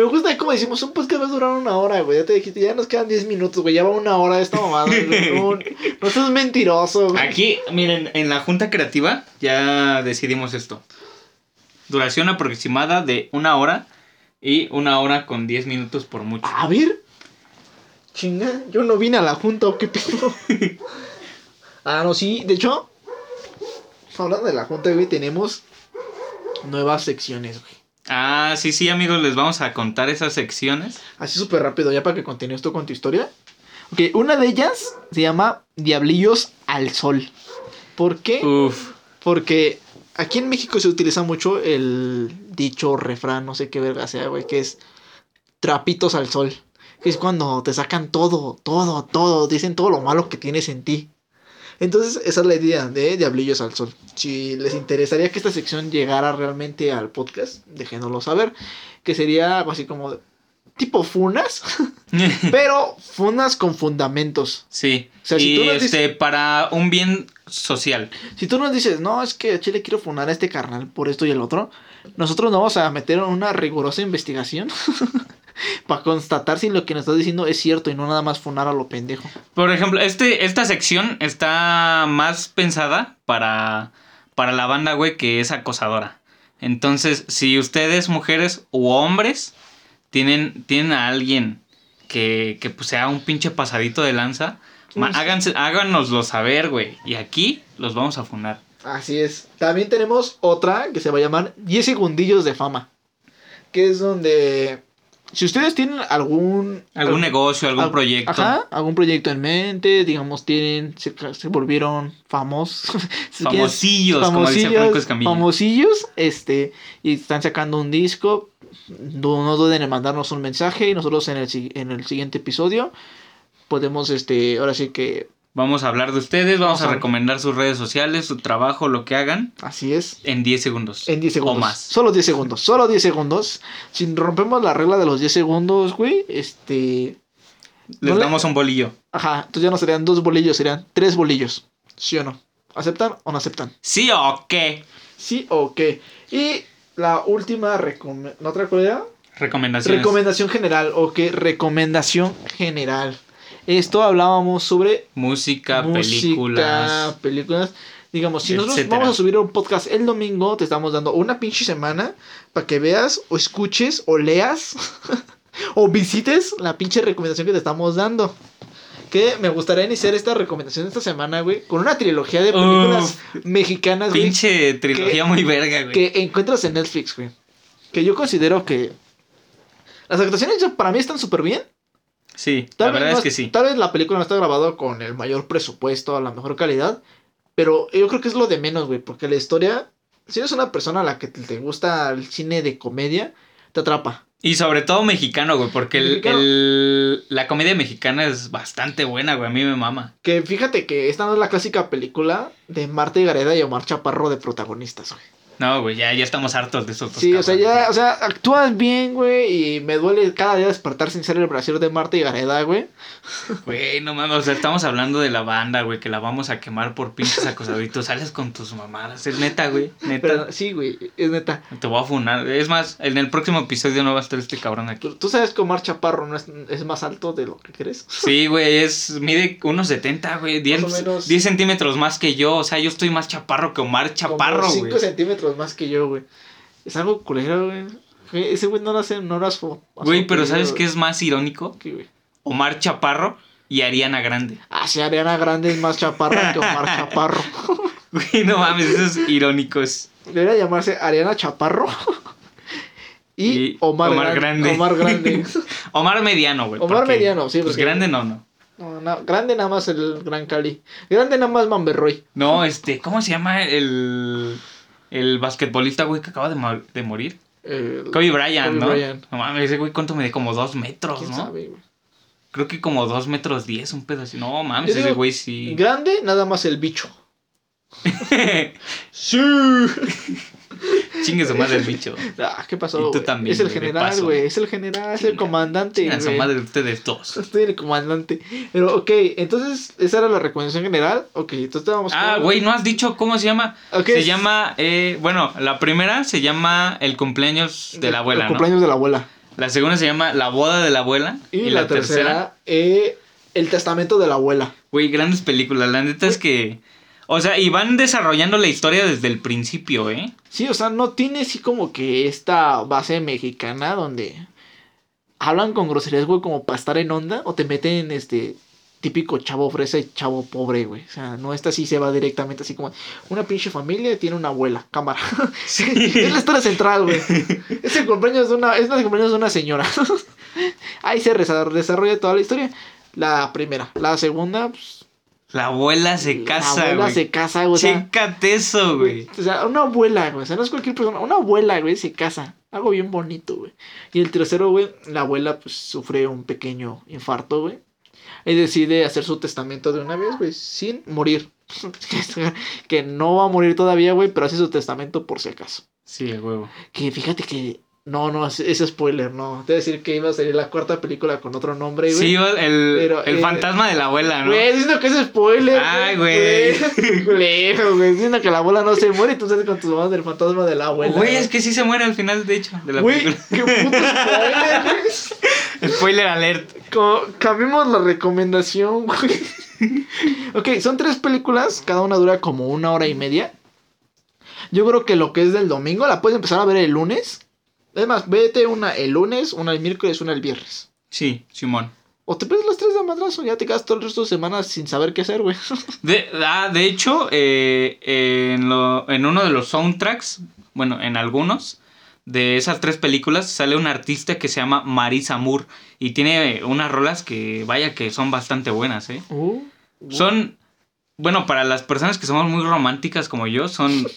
gusta cómo decimos, un podcast va a durar 1 hora, güey. Ya te dijiste, ya nos quedan 10 minutos, güey. Ya va 1 hora de esta mamada. No seas mentiroso, güey. Aquí, miren, en la junta creativa ya decidimos esto. Duración aproximada de 1 hora y 1 hora con 10 minutos por mucho. A ver. Chinga, yo no vine a la junta, ¿o qué pedo? Ah, no, sí. De hecho, hablando de la junta, güey, tenemos nuevas secciones, güey. Ah, sí, amigos, les vamos a contar esas secciones. Así súper rápido, ya para que continúes tú con tu historia. Ok, una de ellas se llama Diablillos al Sol. ¿Por qué? Uf. Porque aquí en México se utiliza mucho el dicho, refrán, no sé qué verga sea, güey, que es trapitos al sol. Que es cuando te sacan todo, dicen todo lo malo que tienes en ti. Entonces, esa es la idea de Diablillos al Sol. Si les interesaría que esta sección llegara realmente al podcast, déjenoslo saber. Que sería algo así como tipo funas, pero funas con fundamentos. Sí, o sea, si y tú nos dices, para un bien social. Si tú nos dices, no, es que a Chile quiero funar a este carnal por esto y el otro, nosotros nos vamos a meter en una rigurosa investigación para constatar si lo que nos estás diciendo es cierto y no nada más funar a lo pendejo. Por ejemplo, esta sección está más pensada para la banda, güey, que es acosadora. Entonces, si ustedes, mujeres u hombres, tienen a alguien que pues, sea un pinche pasadito de lanza, háganoslo saber, güey. Y aquí los vamos a funar. Así es. También tenemos otra que se va a llamar 10 segundillos de fama. Que es donde... Si ustedes tienen algún negocio, algún proyecto. Ajá, algún proyecto en mente, digamos, se volvieron famosos. Famosillos, como dice Franco Escamilla. Famosillos, y están sacando un disco. No duden en mandarnos un mensaje y nosotros en el siguiente episodio podemos, ahora sí que... Vamos a hablar de ustedes, vamos a recomendar sus redes sociales, su trabajo, lo que hagan. Así es. En 10 segundos. En 10 segundos. O más. Solo 10 segundos. Si rompemos la regla de los 10 segundos, güey, les damos un bolillo. Ajá, entonces ya no serían 2 bolillos, serían 3 bolillos. ¿Sí o no? ¿Aceptan o no aceptan? ¿Sí o qué? Sí o qué. Y la última recomendación general. Esto hablábamos sobre música, películas. Digamos, si nosotros vamos a subir un podcast el domingo, te estamos dando una pinche semana para que veas o escuches o leas o visites la pinche recomendación que te estamos dando. Que me gustaría iniciar esta recomendación esta semana, güey, con una trilogía de películas mexicanas. Pinche trilogía muy verga, güey. Que encuentras en Netflix, güey. Que yo considero que las actuaciones para mí están súper bien. Sí, la verdad es que sí. Tal vez la película no está grabada con el mayor presupuesto, a la mejor calidad, pero yo creo que es lo de menos, güey, porque la historia, si eres una persona a la que te gusta el cine de comedia, te atrapa. Y sobre todo mexicano, güey, porque la comedia mexicana es bastante buena, güey, a mí me mama. Que fíjate que esta no es la clásica película de Marta Higareda y Omar Chaparro de protagonistas, güey. No, güey, ya estamos hartos de esos dos. Sí, cabrones, o sea, ya, o sea, actúan bien, güey, y me duele cada día despertar sin ser el brasier de Marta Higareda, güey. Güey, no mames, o sea, estamos hablando de la banda, güey, que la vamos a quemar por pinches acosaditos. Sales con tus mamadas, es neta, güey, neta. Pero, sí, güey, es neta. Te voy a funar, es más, en el próximo episodio no va a estar este cabrón aquí. ¿Tú sabes que Omar Chaparro no es más alto de lo que crees? Sí, güey, mide 1.70, güey, 10 centímetros más que yo, o sea, yo estoy más chaparro que Omar Chaparro, güey. 5 centímetros más que yo, güey. Es algo culero, güey. Ese güey no lo hace, no lo hace. Güey, pero ¿sabes qué es más irónico? ¿Qué, güey? Omar Chaparro y Ariana Grande. Ah, sí, Ariana Grande es más chaparra que Omar Chaparro. Güey, no mames, esos irónicos. Debería llamarse Ariana Chaparro y Omar Grande. Omar Grande. Omar Mediano, güey. Omar Mediano, sí. Pues Grande no, Grande nada más el Gran Cali. Grande nada más Mamberroy. No, ¿cómo se llama el basquetbolista, güey, que acaba de morir? Kobe Bryant, ¿no? No mames, ese güey, ¿cuánto me dio? Como 2 metros, ¿quién ¿no? sabe, güey? Creo que como 2.10 metros, un pedo así. No mames, ese güey sí. Grande nada más el bicho. Sí. Chingue su madre el bicho. Ah, ¿qué pasó? Y tú también. Es el general, güey. Es el general, es el comandante. Chingue su madre de ustedes dos. Estoy el comandante. Pero, ok, entonces, esa era la recomendación general. Ok, entonces vamos a... Ah, güey, no has dicho cómo se llama. Okay. Se llama, bueno, la primera se llama El cumpleaños de la abuela. El cumpleaños, ¿no?, de la abuela. La segunda se llama La Boda de la Abuela. Y la tercera, El testamento de la abuela. Güey, grandes películas. La neta es que... O sea, y van desarrollando la historia desde el principio, ¿eh? Sí, o sea, no tiene así como que esta base mexicana donde hablan con groserías, güey, como para estar en onda. O te meten típico chavo fresa y chavo pobre, güey. O sea, no, esta sí se va directamente así como... Una pinche familia tiene una abuela. Cámara. Sí. Es la historia central, güey. Es el cumpleaños de una señora. Ahí se desarrolla toda la historia. La primera. La segunda, pues... La abuela se casa, güey. La abuela se casa, güey. Chécate eso, güey. O sea, una abuela, güey. O sea, no es cualquier persona. Una abuela, güey, se casa. Algo bien bonito, güey. Y el tercero, güey, la abuela, pues, sufre un pequeño infarto, güey. Y decide hacer su testamento de una vez, güey, sin morir. Que no va a morir todavía, güey, pero hace su testamento por si acaso. Sí, el huevo. Que fíjate que... No, ese spoiler, no. Te voy a decir que iba a salir la cuarta película con otro nombre, güey. Sí, el fantasma de la abuela, ¿no? Güey, diciendo que es spoiler. Ay, güey. Diciendo que la abuela no se muere y tú sales con tus mamás del fantasma de la abuela. Güey, es que sí se muere al final, de hecho, de la película. Güey, qué puto spoiler, güey. Spoiler alert. Cambiemos la recomendación, güey. Ok, son 3 películas. Cada una dura como 1 hora y media. Yo creo que lo que es del domingo la puedes empezar a ver el lunes. Es más, vete una el lunes, una el miércoles, una el viernes. Sí, simón. O te pones las 3 de madrazo, ya te quedas todo el resto de semana sin saber qué hacer, güey. De hecho, en uno de los soundtracks, bueno, en algunos, de esas 3 películas sale un artista que se llama Marisa Moore. Y tiene unas rolas que, vaya, que son bastante buenas, ¿eh? Son, bueno, para las personas que somos muy románticas como yo, son,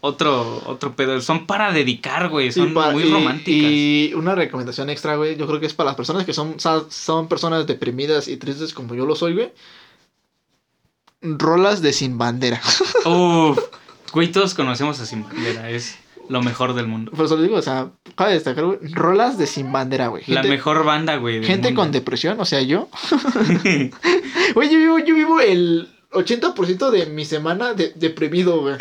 otro pedo. Son para dedicar, güey. Son muy románticas. Y una recomendación extra, güey. Yo creo que es para las personas que son personas deprimidas y tristes como yo lo soy, güey. Rolas de Sin Bandera. Güey, todos conocemos a Sin Bandera. Es lo mejor del mundo. Por eso lo digo, o sea, cabe destacar, güey. Rolas de Sin Bandera, güey. La mejor banda, güey. Gente mundo. Con depresión, o sea, yo. Güey, yo vivo el 80% de mi semana deprimido, güey.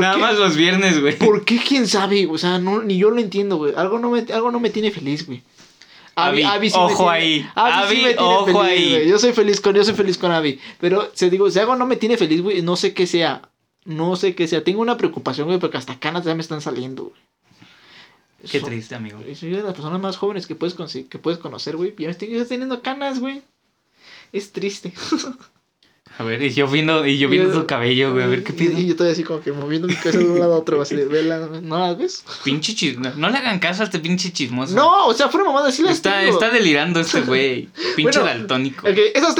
Nada más los viernes, güey. ¿Por qué? ¿Quién sabe? O sea, no, ni yo lo entiendo, güey. Algo no me tiene feliz, güey. Abby sí, ojo ahí. Abby sí me tiene ojo feliz, ahí. Güey. Yo soy feliz con Abby. Pero si algo no me tiene feliz, güey, no sé qué sea. Tengo una preocupación, güey, porque hasta canas ya me están saliendo, güey. Qué triste, amigo. Soy de las personas más jóvenes que puedes conocer, güey. Ya me estoy teniendo canas, güey. Es triste. A ver, y yo viendo su cabello, güey, a ver qué pido. Y yo todavía así como que moviendo mi cabeza de un lado a otro, así de vela, ¿no las ves? Pinche chismoso. No le hagan caso a este pinche chismoso. No, o sea, fuera mamada, así las tengo. Está delirando este güey, pinche daltónico. Okay, esas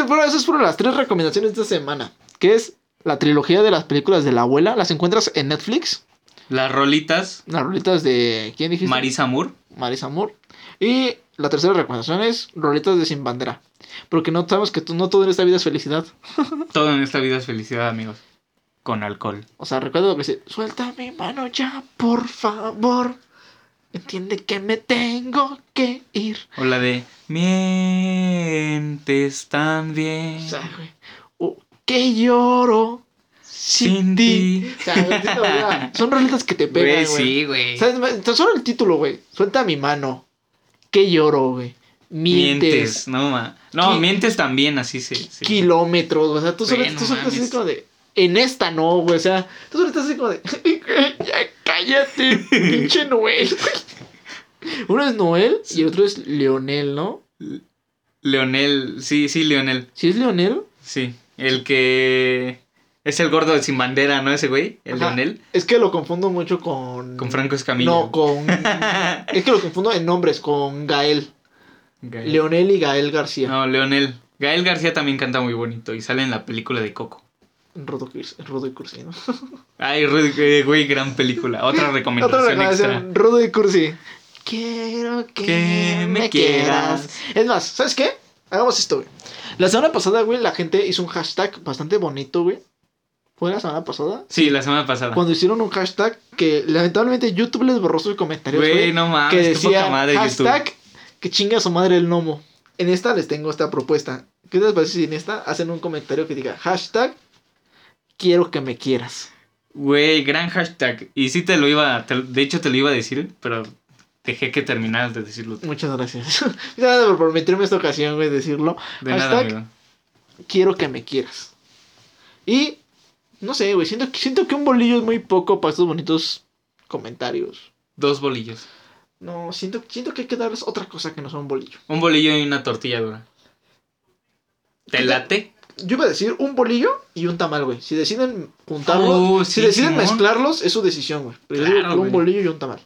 fueron las 3 recomendaciones de esta semana, que es la trilogía de las películas de la abuela, las encuentras en Netflix. Las rolitas de, ¿quién dijiste? Marisa Moore. Y la tercera recomendación es rolitas de Sin Bandera. Porque no sabemos que no todo en esta vida es felicidad. Todo en esta vida es felicidad, amigos. con alcohol. O sea, recuerdo que dice, suelta mi mano ya, por favor. Entiende que me tengo que ir. O la de, mientes también. O sea, güey, oh, que lloro sin ti. O sea, son roletas que te pegan, güey. Sí, güey. Solo el título, güey. Suelta mi mano. Que lloro, güey. Mientes. No, ma. No, mientes también, así se. Kilómetros, güey. O sea, tú solo estás así como de. En esta no, güey. O sea, tú solo estás así como de. Ya cállate, pinche Noel. Uno es Noel y el otro es Leonel, ¿no? Leonel, sí, Leonel. ¿Sí es Leonel? Sí. El que. Es el gordo de Sin Bandera, ¿no? Ese güey, el Leonel. Es que lo confundo mucho con... Con Franco Escamilla. No, con... Es que lo confundo en nombres, con Gael. Leonel y Gael García. No, Leonel. Gael García también canta muy bonito y sale en la película de Coco. Rudo y Cursi, ¿no? Ay, güey, gran película. Otra recomendación, extra. Rudo y Cursi. Quiero que me quieras. Es más, ¿sabes qué? Hagamos esto, güey. La semana pasada, güey, la gente hizo un hashtag bastante bonito, güey. ¿Fue la semana pasada? Sí, la semana pasada. Cuando hicieron un hashtag que lamentablemente YouTube les borró sus comentarios, güey. No mames, que decía hashtag YouTube. Que chinga a su madre el gnomo. En esta les tengo esta propuesta. ¿Qué les parece si en esta hacen un comentario que diga hashtag quiero que me quieras? Güey, gran hashtag. Y sí te lo iba, de hecho te lo iba a decir, pero... Dejé que terminaras de decirlo. Muchas gracias. Nada por permitirme esta ocasión, güey, decirlo. De hashtag, nada, amigo. Quiero que me quieras. Y, no sé, güey, siento que un bolillo es muy poco para estos bonitos comentarios. 2 bolillos. No, siento que hay que darles otra cosa que no sea un bolillo. Un bolillo y una tortilla dura. ¿Te late? Yo iba a decir un bolillo y un tamal, güey. Si deciden juntarlos, si deciden mezclarlos, es su decisión, güey. Pero claro, yo digo, un bolillo y un tamal.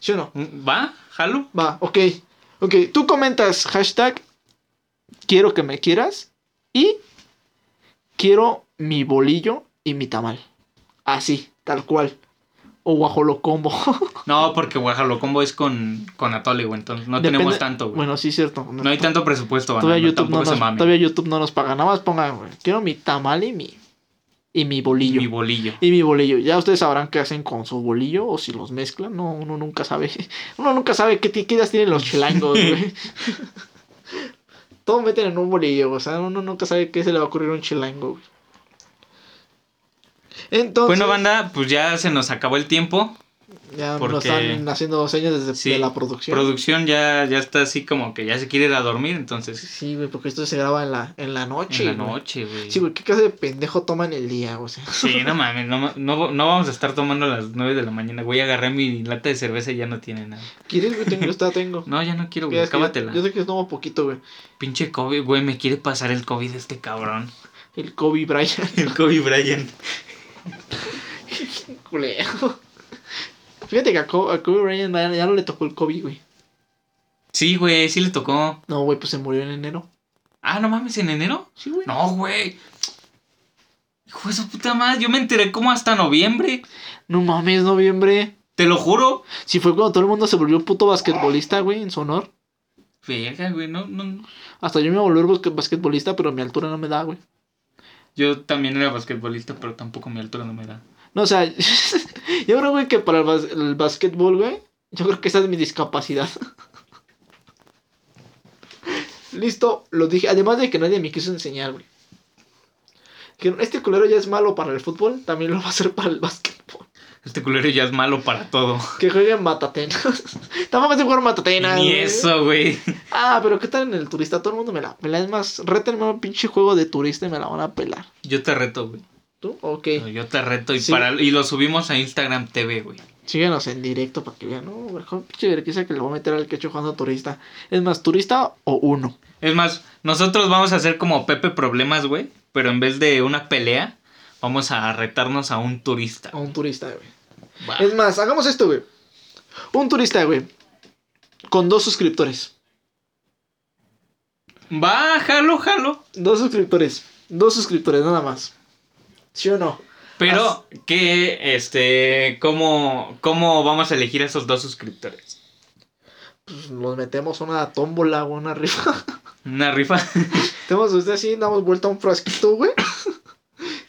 ¿Sí o no? ¿Va? ¿Jalo? Va, ok. Tú comentas hashtag quiero que me quieras y quiero mi bolillo y mi tamal. Así, tal cual. O guajolocombo. No, porque guajolocombo es con atole, güey. Entonces no tenemos tanto, güey. Bueno, sí, cierto. No hay tanto presupuesto. Todavía YouTube no nos paga. Nada más pongan, güey, quiero mi tamal y mi bolillo. Y mi bolillo. Ya ustedes sabrán qué hacen con su bolillo o si los mezclan. No, uno nunca sabe. Uno nunca sabe qué ideas tienen los chilangos, güey. Todo meten en un bolillo. O sea, uno nunca sabe qué se le va a ocurrir a un chilango, güey. Entonces... Bueno, banda, pues ya se nos acabó el tiempo. Ya porque... nos están haciendo señas desde de la producción. Producción ya está así como que ya se quiere ir a dormir, entonces. Sí, güey, porque esto se graba en la noche. En la noche, güey. Sí, güey, ¿qué clase de pendejo toman el día, o sea? Sí, no mames, no vamos a estar tomando a las 9 de la mañana, güey. Agarré mi lata de cerveza y ya no tiene nada. ¿Quieres, güey? Yo esta tengo. No, ya no quiero, güey, cábatela. Yo sé que tomo poquito, güey. Pinche Kobe, güey, me quiere pasar el COVID de este cabrón. El Kobe Bryant. El Kobe Bryant. Culeo. Fíjate que a Kobe Bryant ya no le tocó el COVID, güey. Sí, güey, sí le tocó. No, güey, pues se murió en enero. Ah, no mames, ¿en enero? Sí, güey. No, güey. Hijo de su puta madre, yo me enteré como hasta noviembre. No mames, noviembre. Te lo juro. Sí, fue cuando todo el mundo se volvió puto basquetbolista, güey, en su honor. Verga, güey, no. Hasta yo me volví basquetbolista, pero mi altura no me da, güey. Yo también era basquetbolista, pero tampoco mi altura no me da. No, o sea, yo creo, güey, que para el basquetbol, güey, yo creo que esa es mi discapacidad. Listo, lo dije. Además de que nadie me quiso enseñar, güey. Que este culero ya es malo para el fútbol, también lo va a hacer para el basquetbol. Este culero ya es malo para todo. Que jueguen matatenas. Tampoco se jugar matatenas. Ni eso, güey. Ah, pero ¿qué tal en el turista? Todo el mundo me la es más. Rétenme un pinche juego de turista y me la van a pelar. Yo te reto, güey. ¿Tú? Ok. No, yo te reto y lo subimos a Instagram TV, güey. Síguenos en directo para que vean. No, mejor pinche vergüenza que le voy a meter al que hecho jugando turista. Es más, turista o uno. Es más, nosotros vamos a hacer como Pepe Problemas, güey. Pero en vez de una pelea, vamos a retarnos a un turista. A un turista, güey. Bah. Es más, hagamos esto, güey. Un turista, güey. Con 2 suscriptores. Va, jalo. 2 suscriptores, nada más. ¿Sí o no? Pero, ¿qué, cómo vamos a elegir a esos 2 suscriptores? Pues los metemos una tómbola o una rifa. ¿Una rifa? Tenemos usted así, damos vuelta a un frasquito, güey.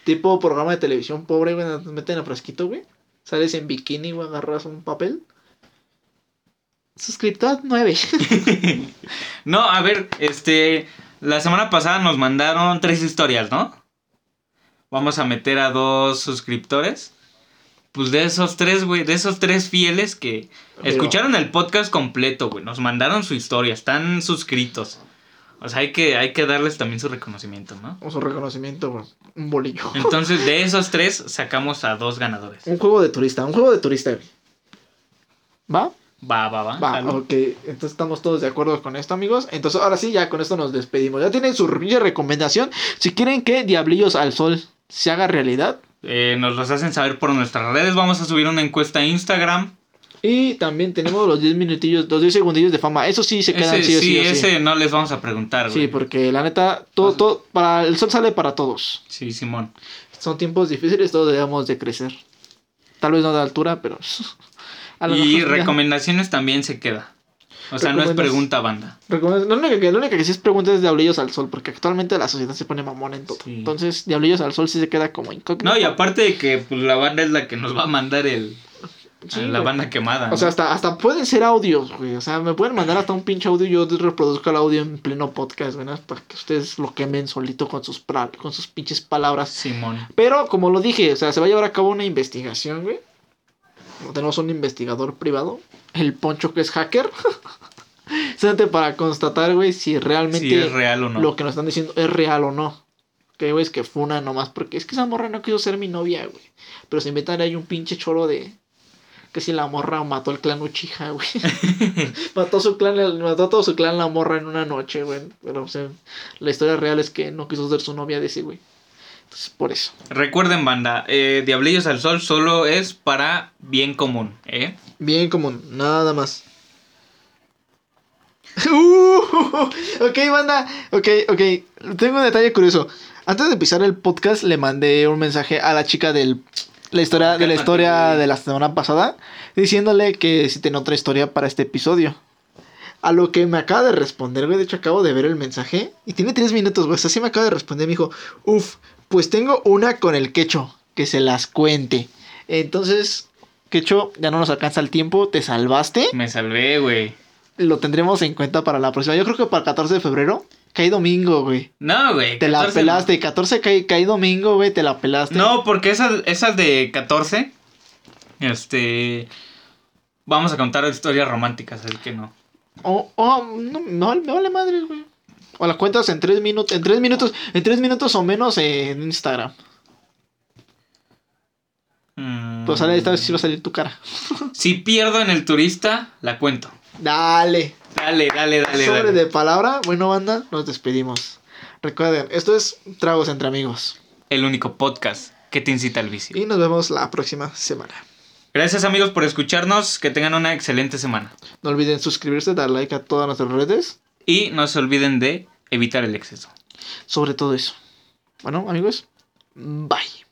Tipo programa de televisión pobre, güey, nos meten a frasquito, güey. Sales en bikini, güey, agarras un papel. Suscriptor 9. No, a ver, la semana pasada nos mandaron 3 historias, ¿no? Vamos a meter a 2 suscriptores. Pues de esos 3, güey, de esos 3 fieles que escucharon el podcast completo, güey. Nos mandaron su historia, están suscritos. O sea, hay que darles también su reconocimiento, ¿no? O su reconocimiento, güey. Un bolillo. Entonces, de esos 3 sacamos a 2 ganadores. Un juego de turista, güey. ¿Va? Ok. Entonces, estamos todos de acuerdo con esto, amigos. Entonces, ahora sí, ya con esto nos despedimos. Ya tienen su recomendación. Si quieren que Diablillos al Sol se haga realidad, nos los hacen saber por nuestras redes. Vamos a subir una encuesta a Instagram. Y también tenemos los 10 minutillos, los 10 segundillos de fama. Eso sí se quedan sí. No les vamos a preguntar, güey. Sí, porque la neta, todo, para el sol sale para todos. Sí, simón. Son tiempos difíciles, todos debemos de crecer. Tal vez no de altura, pero... Y recomendaciones también se queda. O sea, no es pregunta, banda. Lo único que sí es pregunta es Diablillos al Sol, porque actualmente la sociedad se pone mamona en todo. Sí. Entonces, Diablillos al Sol sí se queda como incógnito. No, y aparte de que pues, la banda es la que nos va a mandar el... Sí, la banda quemada. O sea, hasta pueden ser audios, güey. O sea, me pueden mandar hasta un pinche audio y yo reproduzco el audio en pleno podcast, güey, ¿no? Para que ustedes lo quemen solito con sus pinches palabras. Simón. Pero, como lo dije, o sea, se va a llevar a cabo una investigación, güey. Tenemos un investigador privado, el Poncho, que es hacker. Siéntate para constatar, güey, si realmente si es real o no. Lo que nos están diciendo es real o no. Que, güey, es que funa nomás porque es que esa morra no quiso ser mi novia, güey. Pero se inventan ahí un pinche choro de... Que si la morra mató al clan Uchiha, güey. Mató a todo su clan la morra en una noche, güey. Pero, o sea, la historia real es que no quiso ser su novia de ese, güey. Entonces, por eso. Recuerden, banda, Diablillos al Sol solo es para bien común, ¿eh? Bien común, nada más. Ok, banda. Ok. Tengo un detalle curioso. Antes de empezar el podcast, le mandé un mensaje a la chica del... La historia de la semana pasada, diciéndole que si tenía otra historia para este episodio. A lo que me acaba de responder, güey. De hecho, acabo de ver el mensaje y tiene 3 minutos, güey. O sea, sí me acaba de responder. Me dijo, pues tengo una con el Quecho, que se las cuente. Entonces, Quecho, ya no nos alcanza el tiempo. ¿Te salvaste? Me salvé, güey. Lo tendremos en cuenta para la próxima. Yo creo que para el 14 de febrero. Caí domingo, güey. No, güey. Te 14... la pelaste. 14 caí domingo, güey. Te la pelaste. No, porque esas de 14... Vamos a contar historias románticas, así que no. No, me vale madre, güey. O las cuentas en 3 minutos... En 3 minutos o menos en Instagram. Pues ahora esta vez sí va a salir tu cara. Si pierdo en el turista, la cuento. Dale. Sobre de palabra. Bueno, banda, nos despedimos. Recuerden, esto es Tragos entre Amigos. El único podcast que te incita al vicio. Y nos vemos la próxima semana. Gracias, amigos, por escucharnos. Que tengan una excelente semana. No olviden suscribirse, dar like a todas nuestras redes. Y no se olviden de evitar el exceso. Sobre todo eso. Bueno, amigos, bye.